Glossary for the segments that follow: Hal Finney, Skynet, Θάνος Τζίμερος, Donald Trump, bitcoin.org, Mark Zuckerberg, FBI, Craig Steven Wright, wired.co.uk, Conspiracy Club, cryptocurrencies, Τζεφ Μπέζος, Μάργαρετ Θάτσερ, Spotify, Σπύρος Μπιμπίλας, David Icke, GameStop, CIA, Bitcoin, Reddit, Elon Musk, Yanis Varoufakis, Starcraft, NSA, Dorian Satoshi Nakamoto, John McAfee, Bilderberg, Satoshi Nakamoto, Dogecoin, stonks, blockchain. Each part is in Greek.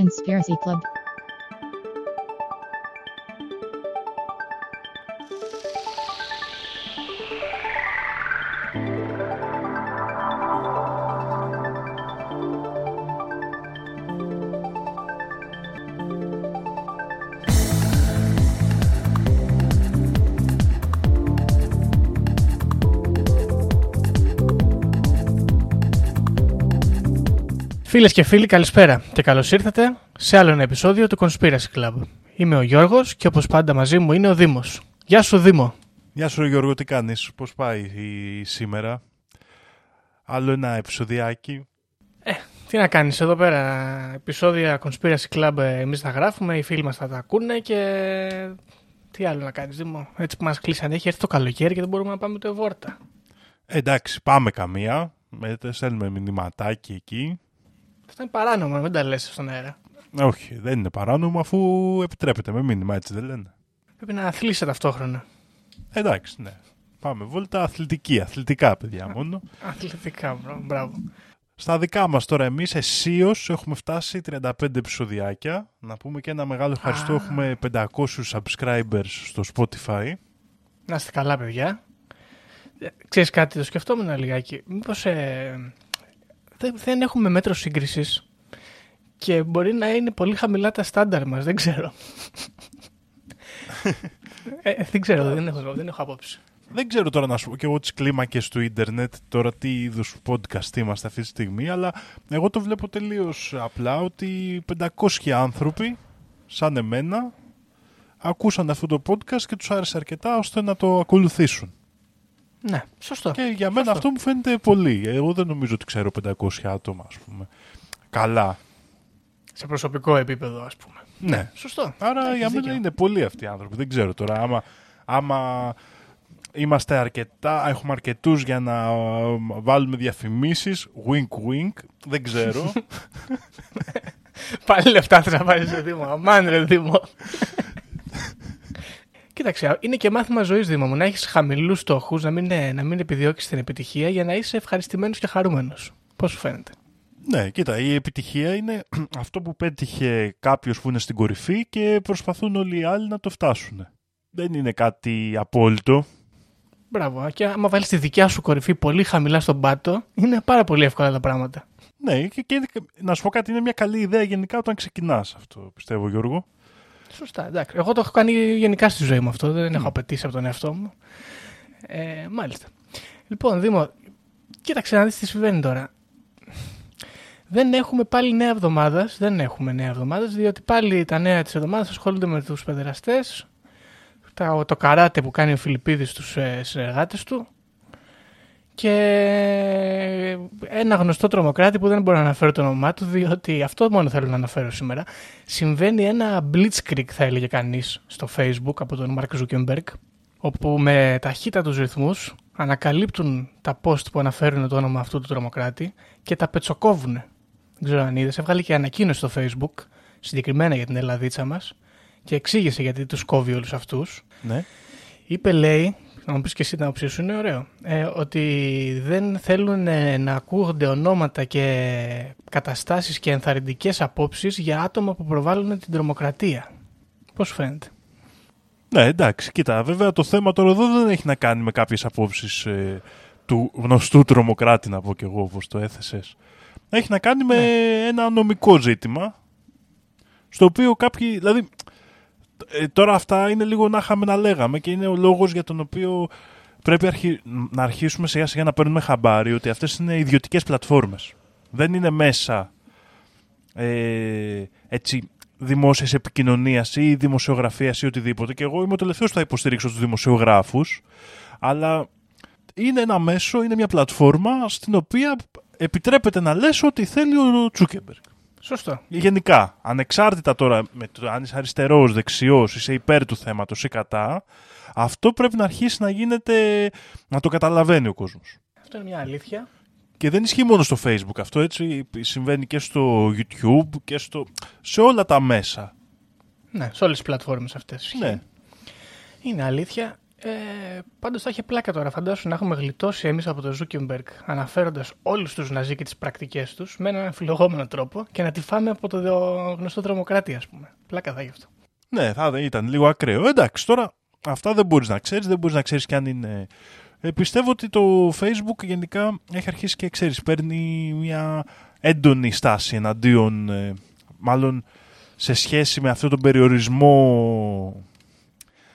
Conspiracy Club. Φίλες και φίλοι, καλησπέρα και καλώς ήρθατε σε άλλο ένα επεισόδιο του Conspiracy Club. Είμαι ο Γιώργος και όπως πάντα μαζί μου είναι ο Δήμος. Γεια σου Δήμο. Γεια σου Γιώργο, τι κάνεις, πώς πάει σήμερα? Άλλο ένα επεισοδιάκι. Τι να κάνεις εδώ πέρα, επεισόδια Conspiracy Club εμείς θα γράφουμε, οι φίλοι μας θα τα ακούνε και τι άλλο να κάνεις Δήμο. Έτσι που μας κλείσανε, έχει έρθει το καλοκαίρι και δεν μπορούμε να πάμε ούτε βόρτα. Εντάξει, πάμε καμία, στέλνουμε μηνυματάκι εκεί. Αυτά είναι παράνομα, μην τα λες στον αέρα. Όχι, δεν είναι παράνομο αφού επιτρέπεται με μήνυμα, έτσι δεν λένε? Πρέπει να αθλείσαι ταυτόχρονα. Εντάξει, ναι. Πάμε βόλτα αθλητικά παιδιά μόνο. Αθλητικά, μπράβο. Στα δικά μας τώρα εμείς, εσείως, έχουμε φτάσει 35 επεισοδιάκια. Να πούμε και ένα μεγάλο ευχαριστώ, έχουμε 500 subscribers στο Spotify. Να είστε καλά παιδιά. Ξέρεις κάτι, το σκεφτόμουν λιγάκι. Μήπως... δεν έχουμε μέτρο σύγκρισης και μπορεί να είναι πολύ χαμηλά τα στάνταρ μας, δεν ξέρω. Δεν έχω απόψη. Δεν ξέρω τώρα να σου πω και εγώ τις κλίμακες του ίντερνετ, τώρα τι είδους podcast είμαστε αυτή τη στιγμή, αλλά εγώ το βλέπω τελείως απλά ότι 500 άνθρωποι σαν εμένα ακούσαν αυτό το podcast και τους άρεσε αρκετά ώστε να το ακολουθήσουν. Ναι, σωστό. Και για μένα αυτό μου φαίνεται πολύ. Εγώ δεν νομίζω ότι ξέρω 500 άτομα, ας πούμε. Καλά. Σε προσωπικό επίπεδο, ας πούμε. Ναι. Σωστό. Άρα για μένα είναι πολλοί αυτοί οι άνθρωποι. Δεν ξέρω τώρα. Άμα είμαστε αρκετά, έχουμε αρκετούς για να βάλουμε διαφημίσεις. Wink-wink. Δεν ξέρω. Πάλι λεφτά θες να πάρεις σε Δήμο. Αμάν ρε Δήμο. Κοίταξε, είναι και μάθημα ζωής, Δήμα μου, να έχεις χαμηλούς στόχους, να μην επιδιώκεις την επιτυχία για να είσαι ευχαριστημένος και χαρούμενος. Πώς σου φαίνεται? Ναι, κοίτα, η επιτυχία είναι αυτό που πέτυχε κάποιος που είναι στην κορυφή και προσπαθούν όλοι οι άλλοι να το φτάσουν. Δεν είναι κάτι απόλυτο. Μπράβο, και άμα βάλεις τη δικιά σου κορυφή πολύ χαμηλά στον πάτο, είναι πάρα πολύ εύκολα τα πράγματα. Ναι, και να σου πω κάτι, είναι μια καλή ιδέα γενικά όταν ξεκινάς αυτό, πιστεύω Γιώργο. Σωστά, εντάξει. Εγώ το έχω κάνει γενικά στη ζωή μου αυτό. Δεν έχω απαιτήσει από τον εαυτό μου. Μάλιστα. Λοιπόν, Δήμο, κοίταξε να δεις τι συμβαίνει τώρα. Δεν έχουμε πάλι νέα εβδομάδα. Δεν έχουμε νέα εβδομάδα, διότι πάλι τα νέα της εβδομάδας ασχολούνται με τους παιδεραστές. Το καράτε που κάνει ο Φιλιππίδης στους συνεργάτες του. Και ένα γνωστό τρομοκράτη που δεν μπορώ να αναφέρω το όνομά του, διότι αυτό μόνο θέλω να αναφέρω σήμερα. Συμβαίνει ένα blitzkrieg, θα έλεγε κανείς, στο Facebook από τον Mark Zuckerberg, όπου με ταχύτατους ρυθμούς ανακαλύπτουν τα post που αναφέρουν το όνομα αυτού του τρομοκράτη και τα πετσοκόβουν. Δεν ξέρω αν είδες, έβγαλε και ανακοίνωση στο Facebook, συγκεκριμένα για την Ελλαδίτσα μας, και εξήγησε γιατί τους κόβει όλους αυτούς. Ναι. Είπε, λέει. Να μου πεις και εσύ την άποψή σου, είναι ωραίο. Ότι δεν θέλουν να ακούγονται ονόματα και καταστάσεις και ενθαρρυντικές απόψεις για άτομα που προβάλλουν την τρομοκρατία. Πώς σου φαίνεται? Ναι, εντάξει, κοίτα, βέβαια το θέμα τώρα εδώ δεν έχει να κάνει με κάποιες απόψεις του γνωστού τρομοκράτη, να πω κι εγώ όπως το έθεσες. Έχει να κάνει με ένα νομικό ζήτημα, στο οποίο κάποιοι... Δηλαδή, τώρα αυτά είναι λίγο να είχαμε να λέγαμε και είναι ο λόγος για τον οποίο πρέπει να αρχίσουμε σιγά σιγά να παίρνουμε χαμπάρι ότι αυτές είναι ιδιωτικές πλατφόρμες. Δεν είναι μέσα έτσι, δημόσιας επικοινωνίας ή δημοσιογραφίας ή οτιδήποτε, και εγώ είμαι ο τελευταίος που θα υποστηρίξω τους δημοσιογράφους, αλλά είναι ένα μέσο, είναι μια πλατφόρμα στην οποία επιτρέπεται να λες ό,τι θέλει ο Zuckerberg. Σωστό. Γενικά, ανεξάρτητα τώρα με το αν είσαι αριστερός, δεξιός, είσαι υπέρ του θέματος ή κατά, αυτό πρέπει να αρχίσει να γίνεται, να το καταλαβαίνει ο κόσμος. Αυτό είναι μια αλήθεια. Και δεν ισχύει μόνο στο Facebook αυτό, έτσι συμβαίνει και στο YouTube και σε όλα τα μέσα. Ναι, σε όλες τις πλατφόρμες αυτές. Ναι. Είναι αλήθεια. Πάντως θα είχε πλάκα τώρα. Φαντάσου να έχουμε γλιτώσει εμείς από τον Ζούκερμπεργκ αναφέροντας όλους τους ναζί και τις πρακτικές τους με έναν αμφιλογόμενο τρόπο και να τη φάμε από το γνωστό τρομοκράτη, ας πούμε. Πλάκα θα γι' αυτό. Ναι, θα ήταν λίγο ακραίο. Εντάξει, τώρα αυτά δεν μπορείς να ξέρεις, δεν μπορείς να ξέρεις κι αν είναι. Πιστεύω ότι το Facebook γενικά έχει αρχίσει και ξέρεις, παίρνει μια έντονη στάση εναντίον, μάλλον σε σχέση με αυτόν τον περιορισμό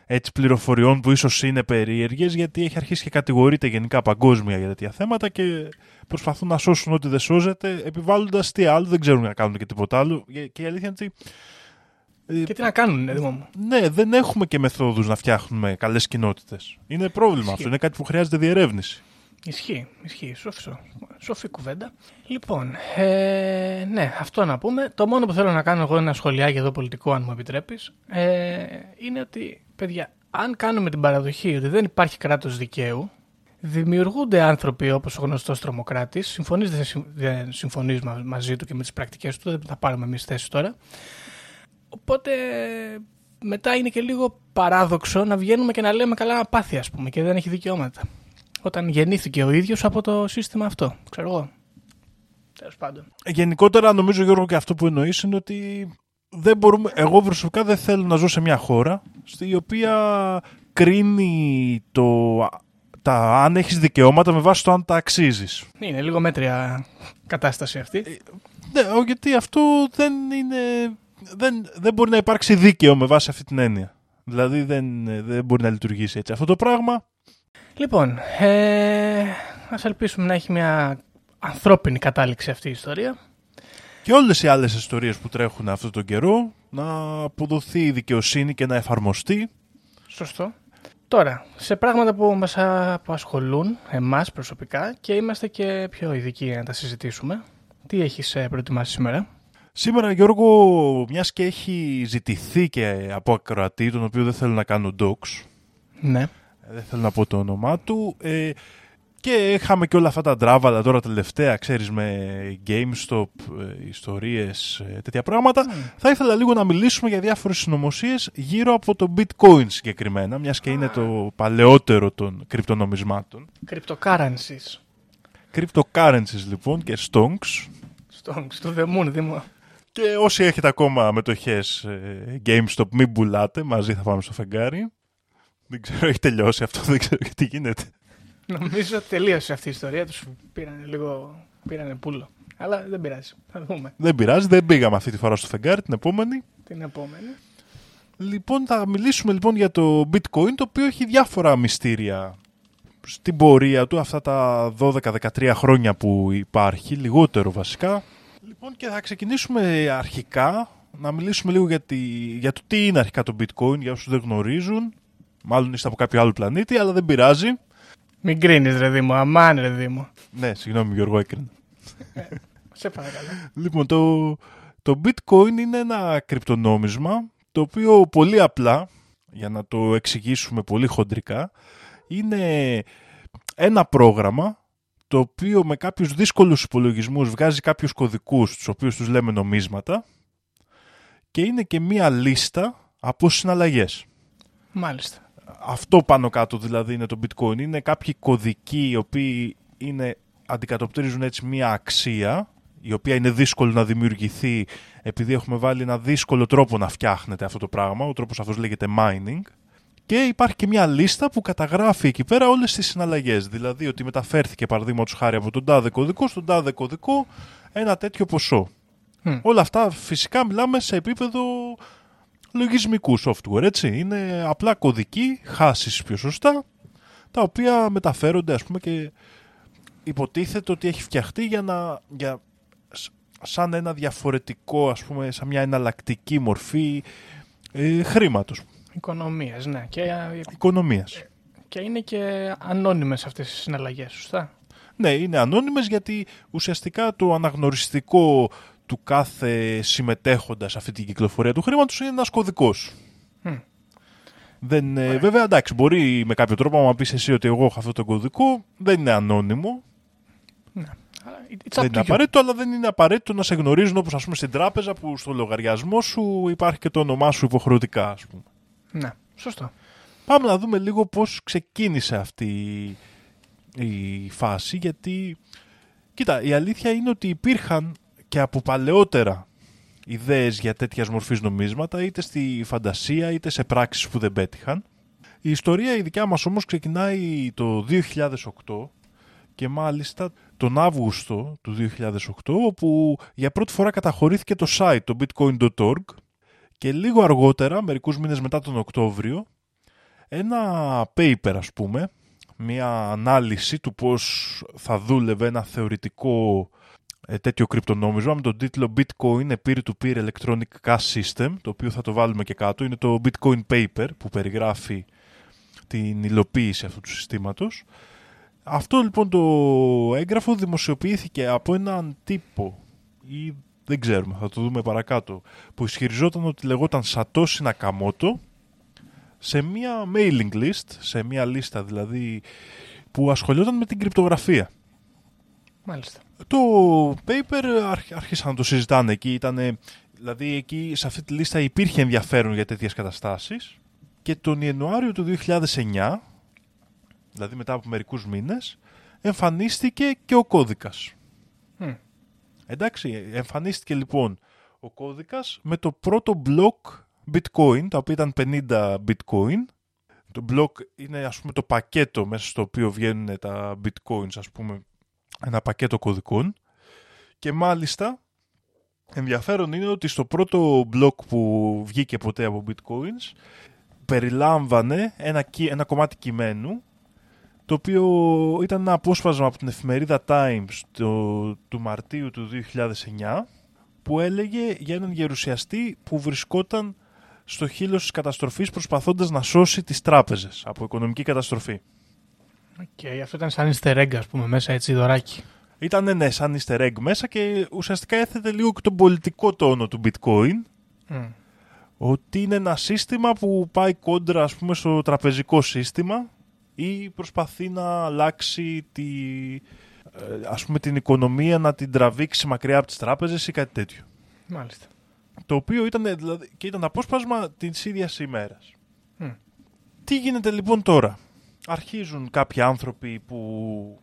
έτσι, πληροφοριών που ίσως είναι περίεργες, γιατί έχει αρχίσει και κατηγορείται γενικά παγκόσμια για τέτοια θέματα και προσπαθούν να σώσουν ό,τι δεν σώζεται, επιβάλλοντας τι άλλο, δεν ξέρουν να κάνουν και τίποτα άλλο. Και η αλήθεια είναι ότι... Και τι να κάνουν, ναι, μου. Ναι, δεν έχουμε και μεθόδους να φτιάχνουμε καλές κοινότητες. Είναι πρόβλημα. Ισχύει. Αυτό. Είναι κάτι που χρειάζεται διερεύνηση. Ισχύει. Σοφή κουβέντα. Λοιπόν, ναι, αυτό να πούμε. Το μόνο που θέλω να κάνω εγώ είναι ένα σχολιάκι εδώ πολιτικό, αν μου επιτρέπεις. Είναι ότι, παιδιά, αν κάνουμε την παραδοχή ότι δεν υπάρχει κράτος δικαίου, δημιουργούνται άνθρωποι όπως ο γνωστός τρομοκράτης. Συμφωνείς, δεν συμφωνείς μαζί του και με τις πρακτικές του, δεν θα πάρουμε εμείς θέση τώρα. Οπότε μετά είναι και λίγο παράδοξο να βγαίνουμε και να λέμε καλά να πάθει, ας πούμε, και δεν έχει δικαιώματα. Όταν γεννήθηκε ο ίδιος από το σύστημα αυτό, ξέρω εγώ. Τέλος πάντων. Γενικότερα νομίζω, Γιώργο, και αυτό που εννοείς είναι ότι δεν μπορούμε, εγώ προσωπικά δεν θέλω να ζω σε μια χώρα η οποία κρίνει αν έχεις δικαιώματα με βάση το αν τα αξίζεις. Είναι λίγο μέτρια κατάσταση αυτή. Ναι, γιατί αυτό δεν είναι... Δεν μπορεί να υπάρξει δίκαιο με βάση αυτή την έννοια. Δηλαδή δεν μπορεί να λειτουργήσει έτσι αυτό το πράγμα. Λοιπόν, ας ελπίσουμε να έχει μια ανθρώπινη κατάληξη αυτή η ιστορία. Και όλες οι άλλες ιστορίες που τρέχουν αυτόν τον καιρό να αποδοθεί η δικαιοσύνη και να εφαρμοστεί. Σωστό. Τώρα, σε πράγματα που μας απασχολούν εμάς προσωπικά και είμαστε και πιο ειδικοί να τα συζητήσουμε. Τι έχεις προετοιμάσει σήμερα? Σήμερα, Γιώργο, μιας και έχει ζητηθεί και από ακροατή, τον οποίο δεν θέλω να κάνω docs, ναι. Δεν θέλω να πω το όνομά του, και είχαμε και όλα αυτά τα ντράβαλα τώρα τελευταία, ξέρεις, με GameStop, ιστορίες, τέτοια πράγματα. Θα ήθελα λίγο να μιλήσουμε για διάφορες συνωμοσίες γύρω από το Bitcoin συγκεκριμένα, μιας και είναι το παλαιότερο των κρυπτονομισμάτων. Cryptocurrencies, λοιπόν, και stonks. Στο The Moon, Δήμο. Και όσοι έχετε ακόμα μετοχές GameStop, μην πουλάτε, μαζί θα πάμε στο φεγγάρι. Δεν ξέρω, έχει τελειώσει αυτό, δεν ξέρω τι γίνεται. Νομίζω τελείωσε αυτή η ιστορία, τους πήρανε πούλο. Αλλά δεν πειράζει, θα δούμε. Δεν πειράζει, δεν πήγαμε αυτή τη φορά στο φεγγάρι, την επόμενη. Λοιπόν, θα μιλήσουμε λοιπόν για το Bitcoin, το οποίο έχει διάφορα μυστήρια στην πορεία του, αυτά τα 12-13 χρόνια που υπάρχει, λιγότερο βασικά. Λοιπόν, και θα ξεκινήσουμε αρχικά να μιλήσουμε λίγο για το τι είναι αρχικά το Bitcoin, για όσους δεν γνωρίζουν. Μάλλον είστε από κάποιο άλλο πλανήτη, αλλά δεν πειράζει. Μην κρίνεις, ρε Δήμο, αμάν ρε Δήμο. Ναι, συγγνώμη Γιώργο, έκρινα. Σε παρακαλώ. Λοιπόν, το Bitcoin είναι ένα κρυπτονόμισμα, το οποίο πολύ απλά, για να το εξηγήσουμε πολύ χοντρικά, είναι ένα πρόγραμμα το οποίο με κάποιους δύσκολους υπολογισμούς βγάζει κάποιους κωδικούς, τους οποίους τους λέμε νομίσματα, και είναι και μία λίστα από συναλλαγές. Μάλιστα. Αυτό πάνω κάτω δηλαδή είναι το Bitcoin. Είναι κάποιοι κωδικοί οι οποίοι αντικατοπτρίζουν έτσι μία αξία, η οποία είναι δύσκολο να δημιουργηθεί επειδή έχουμε βάλει ένα δύσκολο τρόπο να φτιάχνεται αυτό το πράγμα. Ο τρόπος αυτός λέγεται mining. Και υπάρχει και μια λίστα που καταγράφει εκεί πέρα όλες τις συναλλαγές. Δηλαδή ότι μεταφέρθηκε παραδείγματος χάρη από τον τάδε κωδικό στον τάδε κωδικό ένα τέτοιο ποσό. Όλα αυτά φυσικά μιλάμε σε επίπεδο λογισμικού software, έτσι. Είναι απλά κωδικοί, χάσεις πιο σωστά, τα οποία μεταφέρονται, ας πούμε, και υποτίθεται ότι έχει φτιαχτεί για σαν ένα διαφορετικό, ας πούμε, σαν μια εναλλακτική μορφή χρήματος. Οικονομίας, ναι. Οικονομίας. Και είναι και ανώνυμες αυτές οι συναλλαγές, σωστά. Ναι, είναι ανώνυμες γιατί ουσιαστικά το αναγνωριστικό του κάθε συμμετέχοντα σε αυτή την κυκλοφορία του χρήματος είναι ένας κωδικός. Βέβαια, εντάξει, μπορεί με κάποιο τρόπο να πεις εσύ ότι εγώ έχω αυτό το κωδικό, δεν είναι ανώνυμο. Ναι. Δεν είναι απαραίτητο, αλλά δεν είναι απαραίτητο να σε γνωρίζουν, όπως ας πούμε στην τράπεζα που στο λογαριασμό σου υπάρχει και το όνομά σου υποχρεωτικά, ας πούμε. Ναι, σωστό. Πάμε να δούμε λίγο πώς ξεκίνησε αυτή η φάση, γιατί κοίτα, η αλήθεια είναι ότι υπήρχαν και από παλαιότερα ιδέες για τέτοιας μορφής νομίσματα, είτε στη φαντασία είτε σε πράξεις που δεν πέτυχαν. Η ιστορία η δικιά μας όμως ξεκινάει το 2008 και μάλιστα τον Αύγουστο του 2008, όπου για πρώτη φορά καταχωρήθηκε το site, το bitcoin.org, και λίγο αργότερα, μερικούς μήνες μετά τον Οκτώβριο, ένα paper, ας πούμε, μια ανάλυση του πώς θα δούλευε ένα θεωρητικό τέτοιο κρυπτονόμισμα με τον τίτλο Bitcoin, a peer-to-peer electronic cash system, το οποίο θα το βάλουμε και κάτω. Είναι το Bitcoin paper που περιγράφει την υλοποίηση αυτού του συστήματος. Αυτό λοιπόν το έγγραφο δημοσιοποιήθηκε από έναν τύπο, ή δεν ξέρουμε, θα το δούμε παρακάτω, που ισχυριζόταν ότι λεγόταν Satoshi Nakamoto, σε μια mailing list, σε μια λίστα δηλαδή που ασχολιόταν με την κρυπτογραφία. Μάλιστα. Το paper άρχισαν να το συζητάνε εκεί, δηλαδή εκεί σε αυτή τη λίστα υπήρχε ενδιαφέρον για τέτοιες καταστάσεις, και τον Ιανουάριο του 2009, δηλαδή μετά από μερικούς μήνες, εμφανίστηκε και ο κώδικας. Εντάξει, εμφανίστηκε λοιπόν ο κώδικας με το πρώτο block bitcoin, τα οποία ήταν 50 bitcoin. Το block είναι, ας πούμε, το πακέτο μέσα στο οποίο βγαίνουν τα bitcoins, ας πούμε, ένα πακέτο κωδικών. Και μάλιστα ενδιαφέρον είναι ότι στο πρώτο block που βγήκε ποτέ από bitcoins περιλάμβανε ένα κομμάτι κειμένου, το οποίο ήταν ένα απόσπασμα από την εφημερίδα Times του Μαρτίου του 2009, που έλεγε για έναν γερουσιαστή που βρισκόταν στο χείλος της καταστροφής, προσπαθώντας να σώσει τις τράπεζες από οικονομική καταστροφή. Okay, αυτό ήταν σαν easter egg, ας πούμε, μέσα, έτσι, δωράκι. Ήταν, ναι, σαν easter egg μέσα, και ουσιαστικά έθετε λίγο και τον πολιτικό τόνο του bitcoin, ότι είναι ένα σύστημα που πάει κόντρα, ας πούμε, στο τραπεζικό σύστημα, ή προσπαθεί να αλλάξει τη, ας πούμε, την οικονομία, να την τραβήξει μακριά από τις τράπεζες ή κάτι τέτοιο. Μάλιστα. Το οποίο ήταν, δηλαδή, και ήταν απόσπασμα της ίδιας ημέρας. Τι γίνεται λοιπόν τώρα? Αρχίζουν κάποιοι άνθρωποι που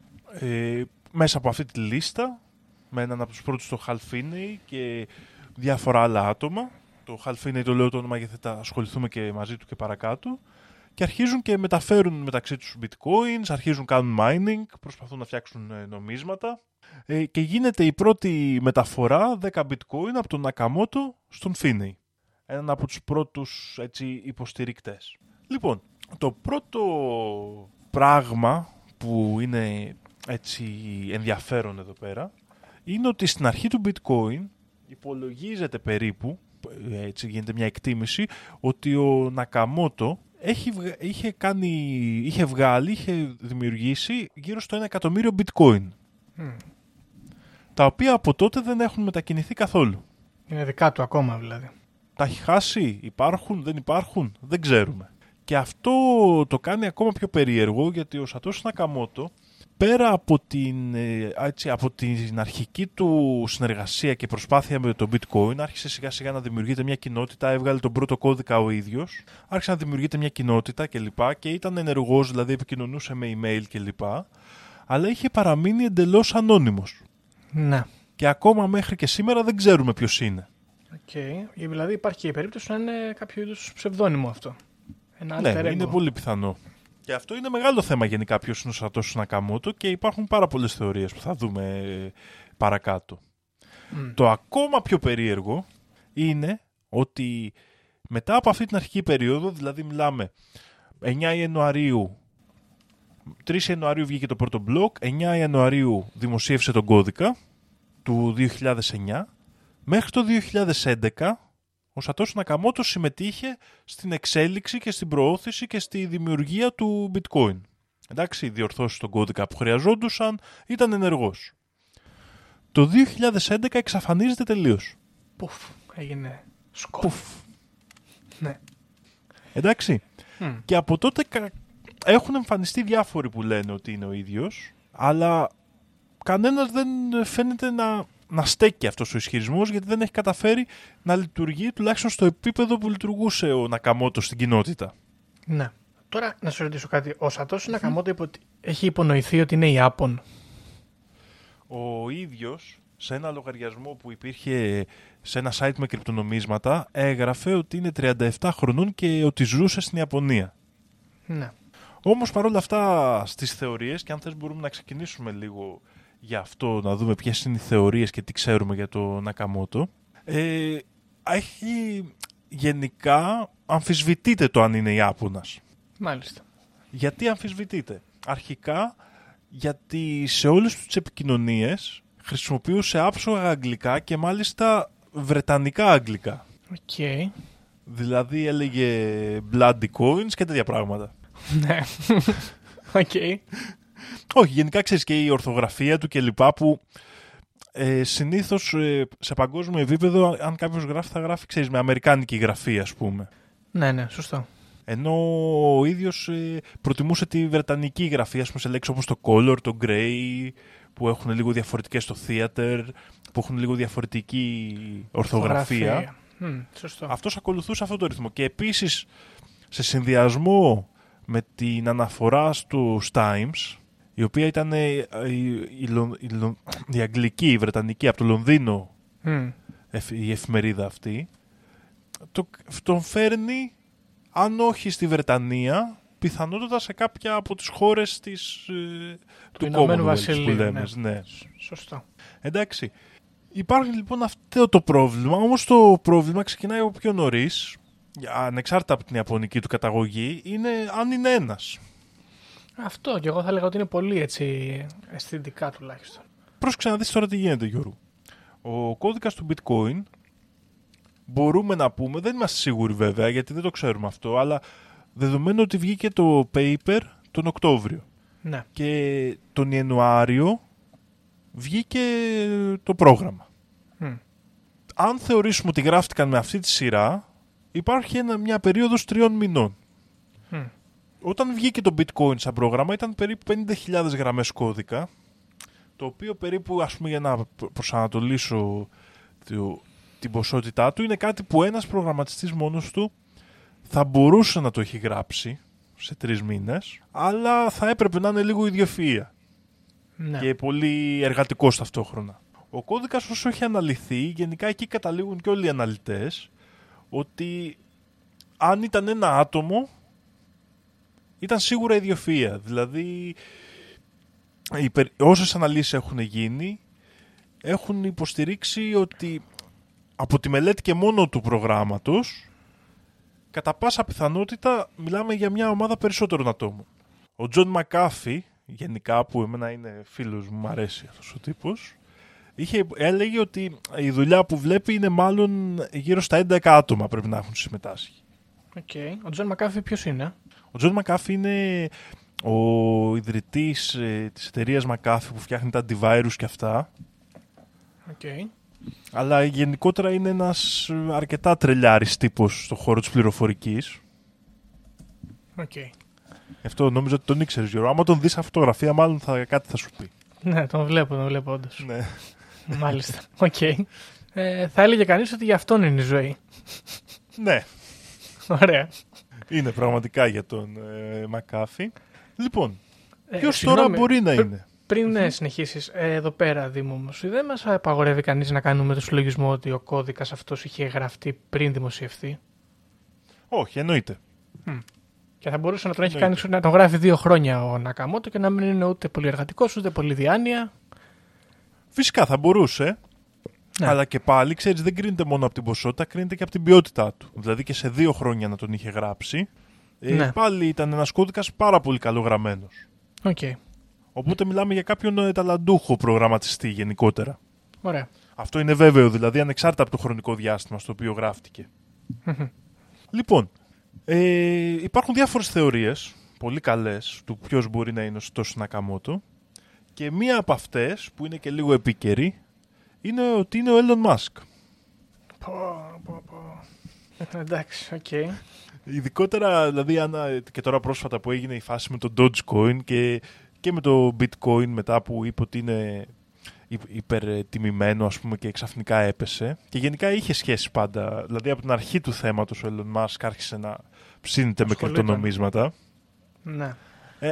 μέσα από αυτή τη λίστα, με έναν από τους πρώτους, το Hal Finney, και διάφορα άλλα άτομα. Το Hal Finney το λέω το όνομα γιατί θα ασχοληθούμε και μαζί του και παρακάτω. Και αρχίζουν και μεταφέρουν μεταξύ τους bitcoins, αρχίζουν να κάνουν mining, προσπαθούν να φτιάξουν νομίσματα. Και γίνεται η πρώτη μεταφορά 10 bitcoin από τον Nakamoto στον Finney, έναν από τους πρώτους, έτσι, υποστηρικτές. Λοιπόν, το πρώτο πράγμα που είναι, έτσι, ενδιαφέρον εδώ πέρα είναι ότι στην αρχή του bitcoin υπολογίζεται περίπου, έτσι γίνεται μια εκτίμηση, ότι ο Nakamoto είχε δημιουργήσει γύρω στο 1 εκατομμύριο bitcoin, τα οποία από τότε δεν έχουν μετακινηθεί καθόλου. Είναι δικά του ακόμα, δηλαδή. Τα έχει χάσει, υπάρχουν, δεν υπάρχουν, δεν ξέρουμε. Και αυτό το κάνει ακόμα πιο περίεργο, γιατί ο Satoshi Nakamoto, πέρα από την αρχική του συνεργασία και προσπάθεια με το bitcoin, άρχισε σιγά σιγά να δημιουργείται μια κοινότητα, έβγαλε τον πρώτο κώδικα ο ίδιος, άρχισε να δημιουργείται μια κοινότητα κλπ, και ήταν ενεργός, δηλαδή επικοινωνούσε με email κλπ, αλλά είχε παραμείνει εντελώς ανώνυμος. Να. Και ακόμα μέχρι και σήμερα δεν ξέρουμε ποιος είναι. Okay. Δηλαδή υπάρχει και η περίπτωση να είναι κάποιο είδους ψευδόνυμο αυτό. Ναι, είναι πολύ πιθανό. Και αυτό είναι μεγάλο θέμα γενικά, ποιος είναι ο Satoshi Nakamoto, και υπάρχουν πάρα πολλές θεωρίες που θα δούμε παρακάτω. Το ακόμα πιο περίεργο είναι ότι μετά από αυτή την αρχική περίοδο, δηλαδή μιλάμε 9 Ιανουαρίου, 3 Ιανουαρίου βγήκε το πρώτο μπλοκ, 9 Ιανουαρίου δημοσίευσε τον κώδικα του 2009, μέχρι το 2011 ο Satoshi Nakamoto συμμετείχε στην εξέλιξη και στην προώθηση και στη δημιουργία του bitcoin. Εντάξει, οι διορθώσεις στον κώδικα που χρειαζόντουσαν, ήταν ενεργός. Το 2011 εξαφανίζεται τελείως. Πουφ, έγινε σκόφ. Ναι. Εντάξει. Και από τότε έχουν εμφανιστεί διάφοροι που λένε ότι είναι ο ίδιος, αλλά κανένας δεν φαίνεται να στέκει αυτός ο ισχυρισμός, γιατί δεν έχει καταφέρει να λειτουργεί τουλάχιστον στο επίπεδο που λειτουργούσε ο Nakamoto στην κοινότητα. Ναι. Τώρα να σου ρωτήσω κάτι. Ο Σατόσι Νακαμότο έχει υπονοηθεί ότι είναι Ιάπων. Ο ίδιος σε ένα λογαριασμό που υπήρχε σε ένα site με κρυπτονομίσματα έγραφε ότι είναι 37 χρονών και ότι ζούσε στην Ιαπωνία. Ναι. Όμως παρόλα αυτά στις θεωρίες, και αν θες μπορούμε να ξεκινήσουμε λίγο για αυτό, να δούμε ποιες είναι οι θεωρίες και τι ξέρουμε για τον Νακαμότο. Έχει γενικά αμφισβητείται το αν είναι Ιάπωνας. Μάλιστα. Γιατί αμφισβητείται? Αρχικά γιατί σε όλες τις επικοινωνίες χρησιμοποιούσε άψογα αγγλικά και μάλιστα βρετανικά αγγλικά. Οκ. Okay. Δηλαδή έλεγε bloody coins και τέτοια πράγματα. Ναι. Οκ. Okay. Όχι, γενικά ξέρεις, και η ορθογραφία του και λοιπά που συνήθως σε παγκόσμιο επίπεδο αν κάποιος γράφει θα γράφει, ξέρεις, με αμερικάνικη γραφή ας πούμε. Ναι, ναι, σωστό. Ενώ ο ίδιος προτιμούσε τη βρετανική γραφή, ας πούμε, σε λέξεις όπως το color, το grey, που έχουν λίγο διαφορετικές στο theater, που έχουν λίγο διαφορετική ορθογραφία. Σωστό. Αυτός ακολουθούσε αυτό το ρυθμό. Και επίσης, σε συνδυασμό με την αναφορά στους Times, η οποία ήταν η αγγλική, η βρετανική, από το Λονδίνο, η εφημερίδα αυτή, τον φέρνει... αν όχι στη Βρετανία, πιθανότατα σε κάποια από τις χώρες του Ηνωμένου Βασιλείου. Ναι. Ναι. Σωστά. Εντάξει. Υπάρχει λοιπόν αυτό το πρόβλημα, όμως το πρόβλημα ξεκινάει από πιο νωρίς, ανεξάρτητα από την ιαπωνική του καταγωγή, είναι αν είναι ένας. Αυτό, και εγώ θα έλεγα ότι είναι πολύ έτσι αισθητικά τουλάχιστον. Πρόσεξε να δεις τώρα τι γίνεται, Γιώργο. Ο κώδικας του bitcoin... μπορούμε να πούμε, δεν είμαστε σίγουροι βέβαια γιατί δεν το ξέρουμε αυτό, αλλά δεδομένου ότι βγήκε το paper τον Οκτώβριο. Ναι. Και τον Ιανουάριο βγήκε το πρόγραμμα. Αν θεωρήσουμε ότι γράφτηκαν με αυτή τη σειρά, υπάρχει μια περίοδος 3 μηνών. Όταν βγήκε το bitcoin σαν πρόγραμμα ήταν περίπου 50.000 γραμμές κώδικα, το οποίο περίπου, ας πούμε, για να προσανατολίσω την ποσότητά του, είναι κάτι που ένας προγραμματιστής μόνος του θα μπορούσε να το έχει γράψει σε 3 μήνες, αλλά θα έπρεπε να είναι λίγο ιδιοφυΐα. Ναι. Και πολύ εργατικός ταυτόχρονα. Ο κώδικας όσο έχει αναλυθεί, γενικά εκεί καταλήγουν και όλοι οι αναλυτές, ότι αν ήταν ένα άτομο ήταν σίγουρα ιδιοφυΐα. Δηλαδή όσες αναλύσεις έχουν γίνει έχουν υποστηρίξει ότι από τη μελέτη και μόνο του προγράμματος, κατά πάσα πιθανότητα μιλάμε για μια ομάδα περισσότερων ατόμων. Ο John McAfee, γενικά, που εμένα είναι φίλος μου, μου αρέσει αυτός ο τύπος, έλεγε ότι η δουλειά που βλέπει είναι μάλλον γύρω στα 11 άτομα πρέπει να έχουν συμμετάσχει. Okay. Ο John McAfee ποιος είναι? Ο John McAfee είναι ο ιδρυτής της εταιρείας McAfee που φτιάχνει τα antivirus και αυτά. Okay. Αλλά γενικότερα είναι ένας αρκετά τρελιάρης τύπος στον χώρο της πληροφορικής. Okay. Αυτό νομίζω ότι τον ήξερες, Γιώργο. Άμα τον δεις σε φωτογραφία, μάλλον κάτι θα σου πει. Ναι, τον βλέπω όντως. Ναι. Μάλιστα. Okay. Θα έλεγε κανείς ότι για αυτόν είναι η ζωή. Ναι. Ωραία. Είναι πραγματικά για τον Μακάφη. Λοιπόν, ποιος τώρα μπορεί να είναι? Πριν συνεχίσεις, εδώ πέρα, Δήμο μου, δεν μας απαγορεύει κανείς να κάνουμε το συλλογισμό ότι ο κώδικας αυτός είχε γραφτεί πριν δημοσιευθεί. Όχι, εννοείται. Και θα μπορούσε να τον έχει κάνει, να τον γράφει 2 χρόνια ο Νακαμότο και να μην είναι ούτε πολύ εργατικός, ούτε πολύ διάνοια. Φυσικά θα μπορούσε. Ναι. Αλλά και πάλι, ξέρεις, δεν κρίνεται μόνο από την ποσότητα, κρίνεται και από την ποιότητά του. Δηλαδή και σε 2 χρόνια να τον είχε γράψει. Ναι. Πάλι ήταν ένας κώδικας πάρα πολύ καλογραμμένος. Okay. Οπότε μιλάμε για κάποιον ταλαντούχο προγραμματιστή γενικότερα. Ωραία. Αυτό είναι βέβαιο, δηλαδή ανεξάρτητα από το χρονικό διάστημα στο οποίο γράφτηκε. Λοιπόν, υπάρχουν διάφορες θεωρίες, πολύ καλές, του ποιος μπορεί να είναι ο Σατόσι Νακαμότο. Και μία από αυτές, που είναι και λίγο επίκαιρη, είναι ότι είναι ο Elon Musk. Εντάξει, οκ. Okay. Ειδικότερα, δηλαδή, και τώρα πρόσφατα που έγινε η φάση με το Dogecoin και με το bitcoin μετά που είπε ότι είναι υπερτιμημένο, ας πούμε, και ξαφνικά έπεσε. Και γενικά είχε σχέση πάντα. Δηλαδή από την αρχή του θέματος ο Elon Musk άρχισε να ψήνεται με κρυπτονομίσματα. Ναι.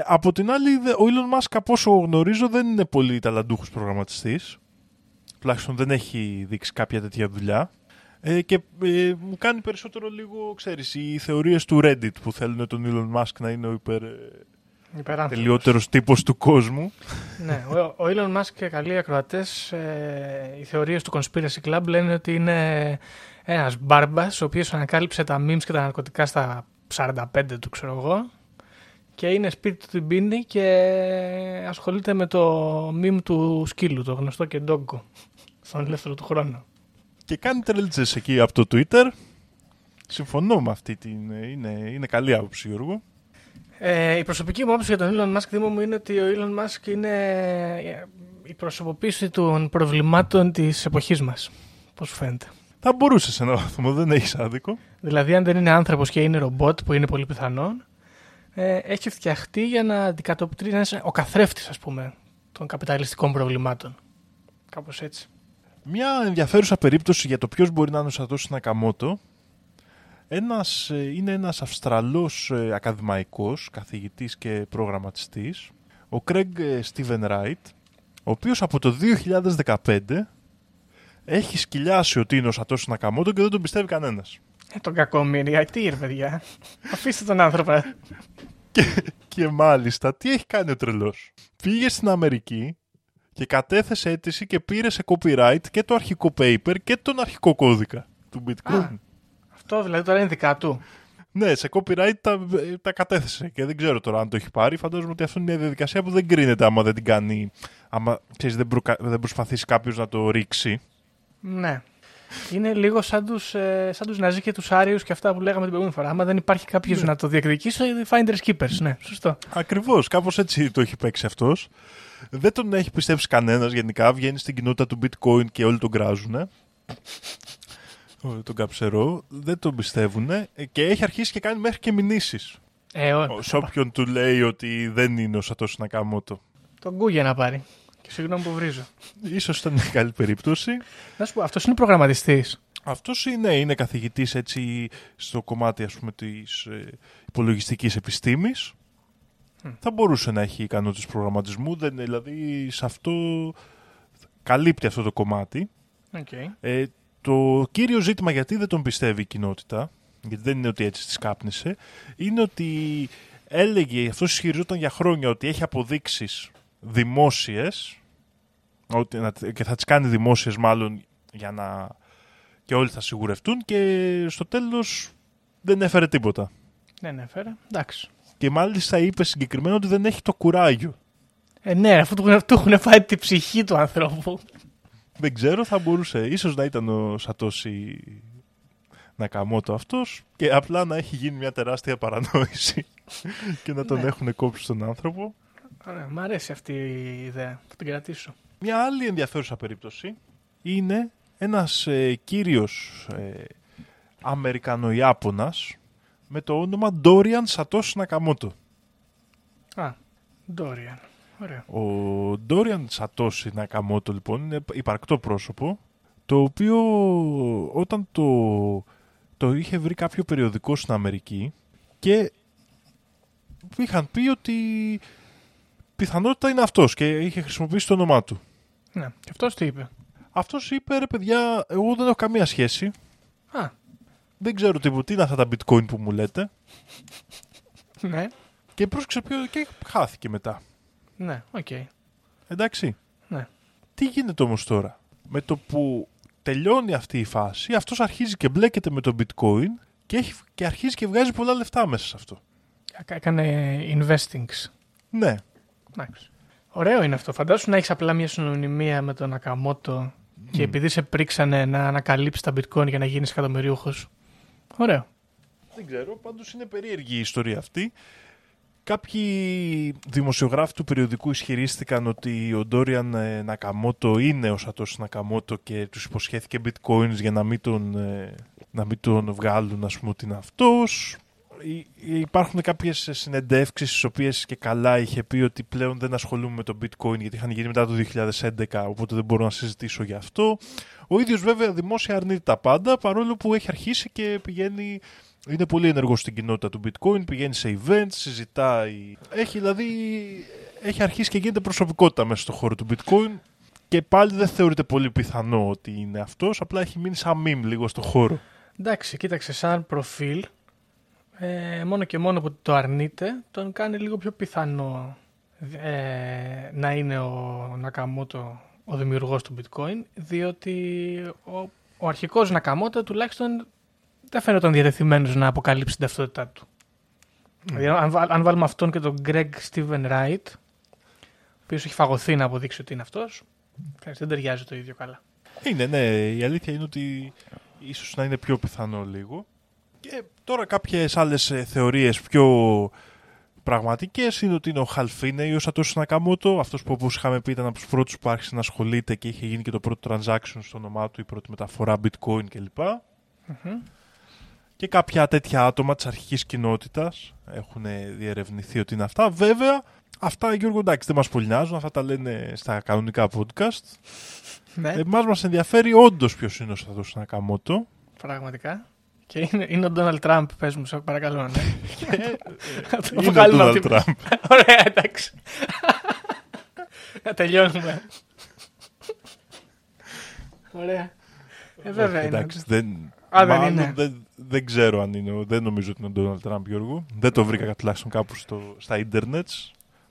Από την άλλη, ο Elon Musk, από όσο γνωρίζω, δεν είναι πολύ ταλαντούχος προγραμματιστής. Τουλάχιστον δεν έχει δείξει κάποια τέτοια δουλειά. Και μου κάνει περισσότερο λίγο, ξέρεις, οι θεωρίες του Reddit που θέλουν τον Elon Musk να είναι ο τελειότερος τύπος του κόσμου. Ναι, ο Elon Musk και καλοί ακροατές, οι θεωρίες του Conspiracy Club λένε ότι είναι ένας μπάρμπας ο οποίος ανακάλυψε τα memes και τα ναρκωτικά στα 45 του, ξέρω εγώ, και είναι σπίτι του την πίνη και ασχολείται με το meme του σκύλου, το γνωστό και ντόγκο, στον ελεύθερο του χρόνο. Και κάνει τρελίτσες εκεί από το Twitter. Συμφωνώ με αυτή την... Είναι καλή άποψη, Γιώργο. Η προσωπική μου άποψη για τον Elon Musk, Δήμο μου, είναι ότι ο Elon Musk είναι η προσωποποίηση των προβλημάτων της εποχής μας. Πώς σου φαίνεται? Θα μπορούσε σε ένα βαθμό, δεν έχεις άδικο. Δηλαδή, αν δεν είναι άνθρωπος και είναι ρομπότ, που είναι πολύ πιθανόν, έχει φτιαχτεί για να αντικατοπτρίζει ο καθρέφτης, ας πούμε, των καπιταλιστικών προβλημάτων. Κάπως έτσι. Μια ενδιαφέρουσα περίπτωση για το ποιος μπορεί να είναι ο Σατόσι Νακαμότο. Είναι ένας Αυστραλός ακαδημαϊκός, καθηγητής και προγραμματιστής, ο Craig Steven Wright, ο οποίος από το 2015 έχει σκυλιάσει ότι είναι ο Σατόσι Νακαμότο και δεν τον πιστεύει κανένας. Τον κακομοίρια, τι παιδιά, αφήστε τον άνθρωπο. Και μάλιστα, τι έχει κάνει ο τρελός? Πήγε στην Αμερική και κατέθεσε αίτηση και πήρε σε copyright και το αρχικό paper και τον αρχικό κώδικα του Bitcoin. Αυτό δηλαδή τώρα είναι δικά του. Ναι, σε copyright τα κατέθεσε και δεν ξέρω τώρα αν το έχει πάρει. Φαντάζομαι ότι αυτό είναι μια διαδικασία που δεν κρίνεται άμα δεν την κάνει, άμα ξέρεις, δεν προσπαθήσει κάποιος να το ρίξει. Ναι. Είναι λίγο σαν τους Ναζί και τους Άριους και αυτά που λέγαμε την προηγούμενη φορά. Άμα δεν υπάρχει κάποιος να το διεκδικήσει, finders keepers. Ναι, σωστό. Ακριβώς, κάπως έτσι το έχει παίξει αυτός. Δεν τον έχει πιστέψει κανένας γενικά. Βγαίνει στην κοινότητα του Bitcoin και όλοι τον κράζουνε. Τον καψερό. Δεν τον πιστεύουνε. Και έχει αρχίσει και κάνει μέχρι και μηνύσεις. Σε όποιον του λέει ότι δεν είναι ο Σατόσι Νακαμότο. Τον κούγε να πάρει. Και συγγνώμη που βρίζω. Ίσως ήταν μια καλή περίπτωση. Να σου πω, αυτός είναι προγραμματιστής. Αυτός είναι καθηγητής έτσι στο κομμάτι, ας πούμε, της υπολογιστικής επιστήμης. Θα μπορούσε να έχει ικανότητες προγραμματισμού, δηλαδή σε αυτό καλύπτει αυτό το κομμάτι. Okay. Το κύριο ζήτημα γιατί δεν τον πιστεύει η κοινότητα, γιατί δεν είναι ότι έτσι της κάπνισε, είναι ότι έλεγε, αυτός ισχυριζόταν για χρόνια ότι έχει αποδείξεις δημόσιες και θα τις κάνει δημόσιες μάλλον για να... και όλοι θα σιγουρευτούν, και στο τέλος δεν έφερε τίποτα. Δεν έφερε, εντάξει. Και μάλιστα είπε συγκεκριμένα ότι δεν έχει το κουράγιο. Ναι, αφού του έχουν φάει την ψυχή του ανθρώπου. Δεν ξέρω, θα μπορούσε. Ίσως να ήταν ο Σατόσι Νακαμότο αυτός και απλά να έχει γίνει μια τεράστια παρανόηση και να τον έχουν κόψει τον άνθρωπο. Ωραία, μ' αρέσει αυτή η ιδέα. Θα την κρατήσω. Μια άλλη ενδιαφέρουσα περίπτωση είναι ένας κύριος Αμερικανοϊάπωνας με το όνομα Dorian Satoshi Nakamoto. Dorian. Ωραία. Ο Dorian Satoshi Nakamoto, λοιπόν, είναι υπαρκτό πρόσωπο, το οποίο όταν το είχε βρει κάποιο περιοδικό στην Αμερική και είχαν πει ότι πιθανότητα είναι αυτός και είχε χρησιμοποιήσει το όνομά του. Ναι, και αυτός τι είπε? Αυτός είπε, ρε παιδιά, εγώ δεν έχω καμία σχέση. Δεν ξέρω τι είναι αυτά τα bitcoin που μου λέτε. Ναι. Και πρόσεξε ποιο, και χάθηκε μετά. Ναι, οκ. Εντάξει. Ναι. Τι γίνεται όμως τώρα? Με το που τελειώνει αυτή η φάση, αυτός αρχίζει και μπλέκεται με το bitcoin και αρχίζει και βγάζει πολλά λεφτά μέσα σε αυτό. Έκανε investings. Ναι. Εντάξει. Ωραίο είναι αυτό. Φαντάσου να έχεις απλά μια συνωνυμία με τον Νακαμότο και επειδή σε πρίξανε να ανακαλύψεις τα bitcoin για να γίνεις εκατομμυριούχος. Ωραίο. Δεν ξέρω, πάντως είναι περίεργη η ιστορία αυτή. Κάποιοι δημοσιογράφοι του περιοδικού ισχυρίστηκαν ότι ο Ντόριαν Νακαμότο είναι ο Σατόσι Νακαμότο και τους υποσχέθηκε bitcoins για να μην τον βγάλουν, ας πούμε, ότι είναι αυτός. Υπάρχουν κάποιες συνεντεύξεις στις οποίες και καλά είχε πει ότι πλέον δεν ασχολούμαι με το bitcoin γιατί είχαν γίνει μετά το 2011, οπότε δεν μπορώ να συζητήσω γι' αυτό. Ο ίδιος βέβαια δημόσια αρνείται τα πάντα, παρόλο που έχει αρχίσει και πηγαίνει, είναι πολύ ενεργός στην κοινότητα του Bitcoin, πηγαίνει σε events, συζητάει. Έχει δηλαδή, έχει αρχίσει και γίνεται προσωπικότητα μέσα στον χώρο του Bitcoin και πάλι δεν θεωρείται πολύ πιθανό ότι είναι αυτός, απλά έχει μείνει σαν meme λίγο στον χώρο. Εντάξει, κοίταξε, σαν προφίλ, μόνο και μόνο που το αρνείται, τον κάνει λίγο πιο πιθανό να είναι ο Νακαμότο ο δημιουργός του Bitcoin, διότι ο αρχικός Νακαμότο τουλάχιστον δεν φαίνονταν διατεθειμένος να αποκαλύψει την ταυτότητά του. Δηλαδή, αν βάλουμε αυτόν και τον Craig Steven Wright, ο οποίος έχει φαγωθεί να αποδείξει ότι είναι αυτός, δεν ταιριάζει το ίδιο καλά. Είναι, ναι, η αλήθεια είναι ότι ίσως να είναι πιο πιθανό λίγο. Και τώρα κάποιες άλλες θεωρίες πιο πραγματικές είναι ότι είναι ο Χαλ Φίνεϊ, ο Σατόσι Νακαμότο, αυτός που όπως είχαμε πει ήταν από τους πρώτους που άρχισε να ασχολείται και είχε γίνει και το πρώτο transaction στο όνομά του, η πρώτη μεταφορά bitcoin κλπ. Mm-hmm. Και κάποια τέτοια άτομα της αρχικής κοινότητας έχουν διερευνηθεί ότι είναι αυτά. Βέβαια, αυτά, Γιώργο, εντάξει, δεν μας πολυνάζουν, αυτά τα λένε στα κανονικά podcast. Ναι. Εμάς μας ενδιαφέρει όντως ποιος είναι ο Σατόσι Νακαμότο. Πραγματικά. Και είναι ο Ντόναλντ Τραμπ, πες μου, σε παρακαλώ. Ναι. Είναι ο Ντόναλντ Τραμπ. Ωραία, εντάξει. Να τελειώνουμε. Ωραία. Βέβαια είναι. Εντάξει, δεν ξέρω αν είναι. Δεν νομίζω ότι είναι ο Ντόναλντ Τραμπ, Γιώργο. Δεν το βρήκα τουλάχιστον κάπου στα ίντερνετ.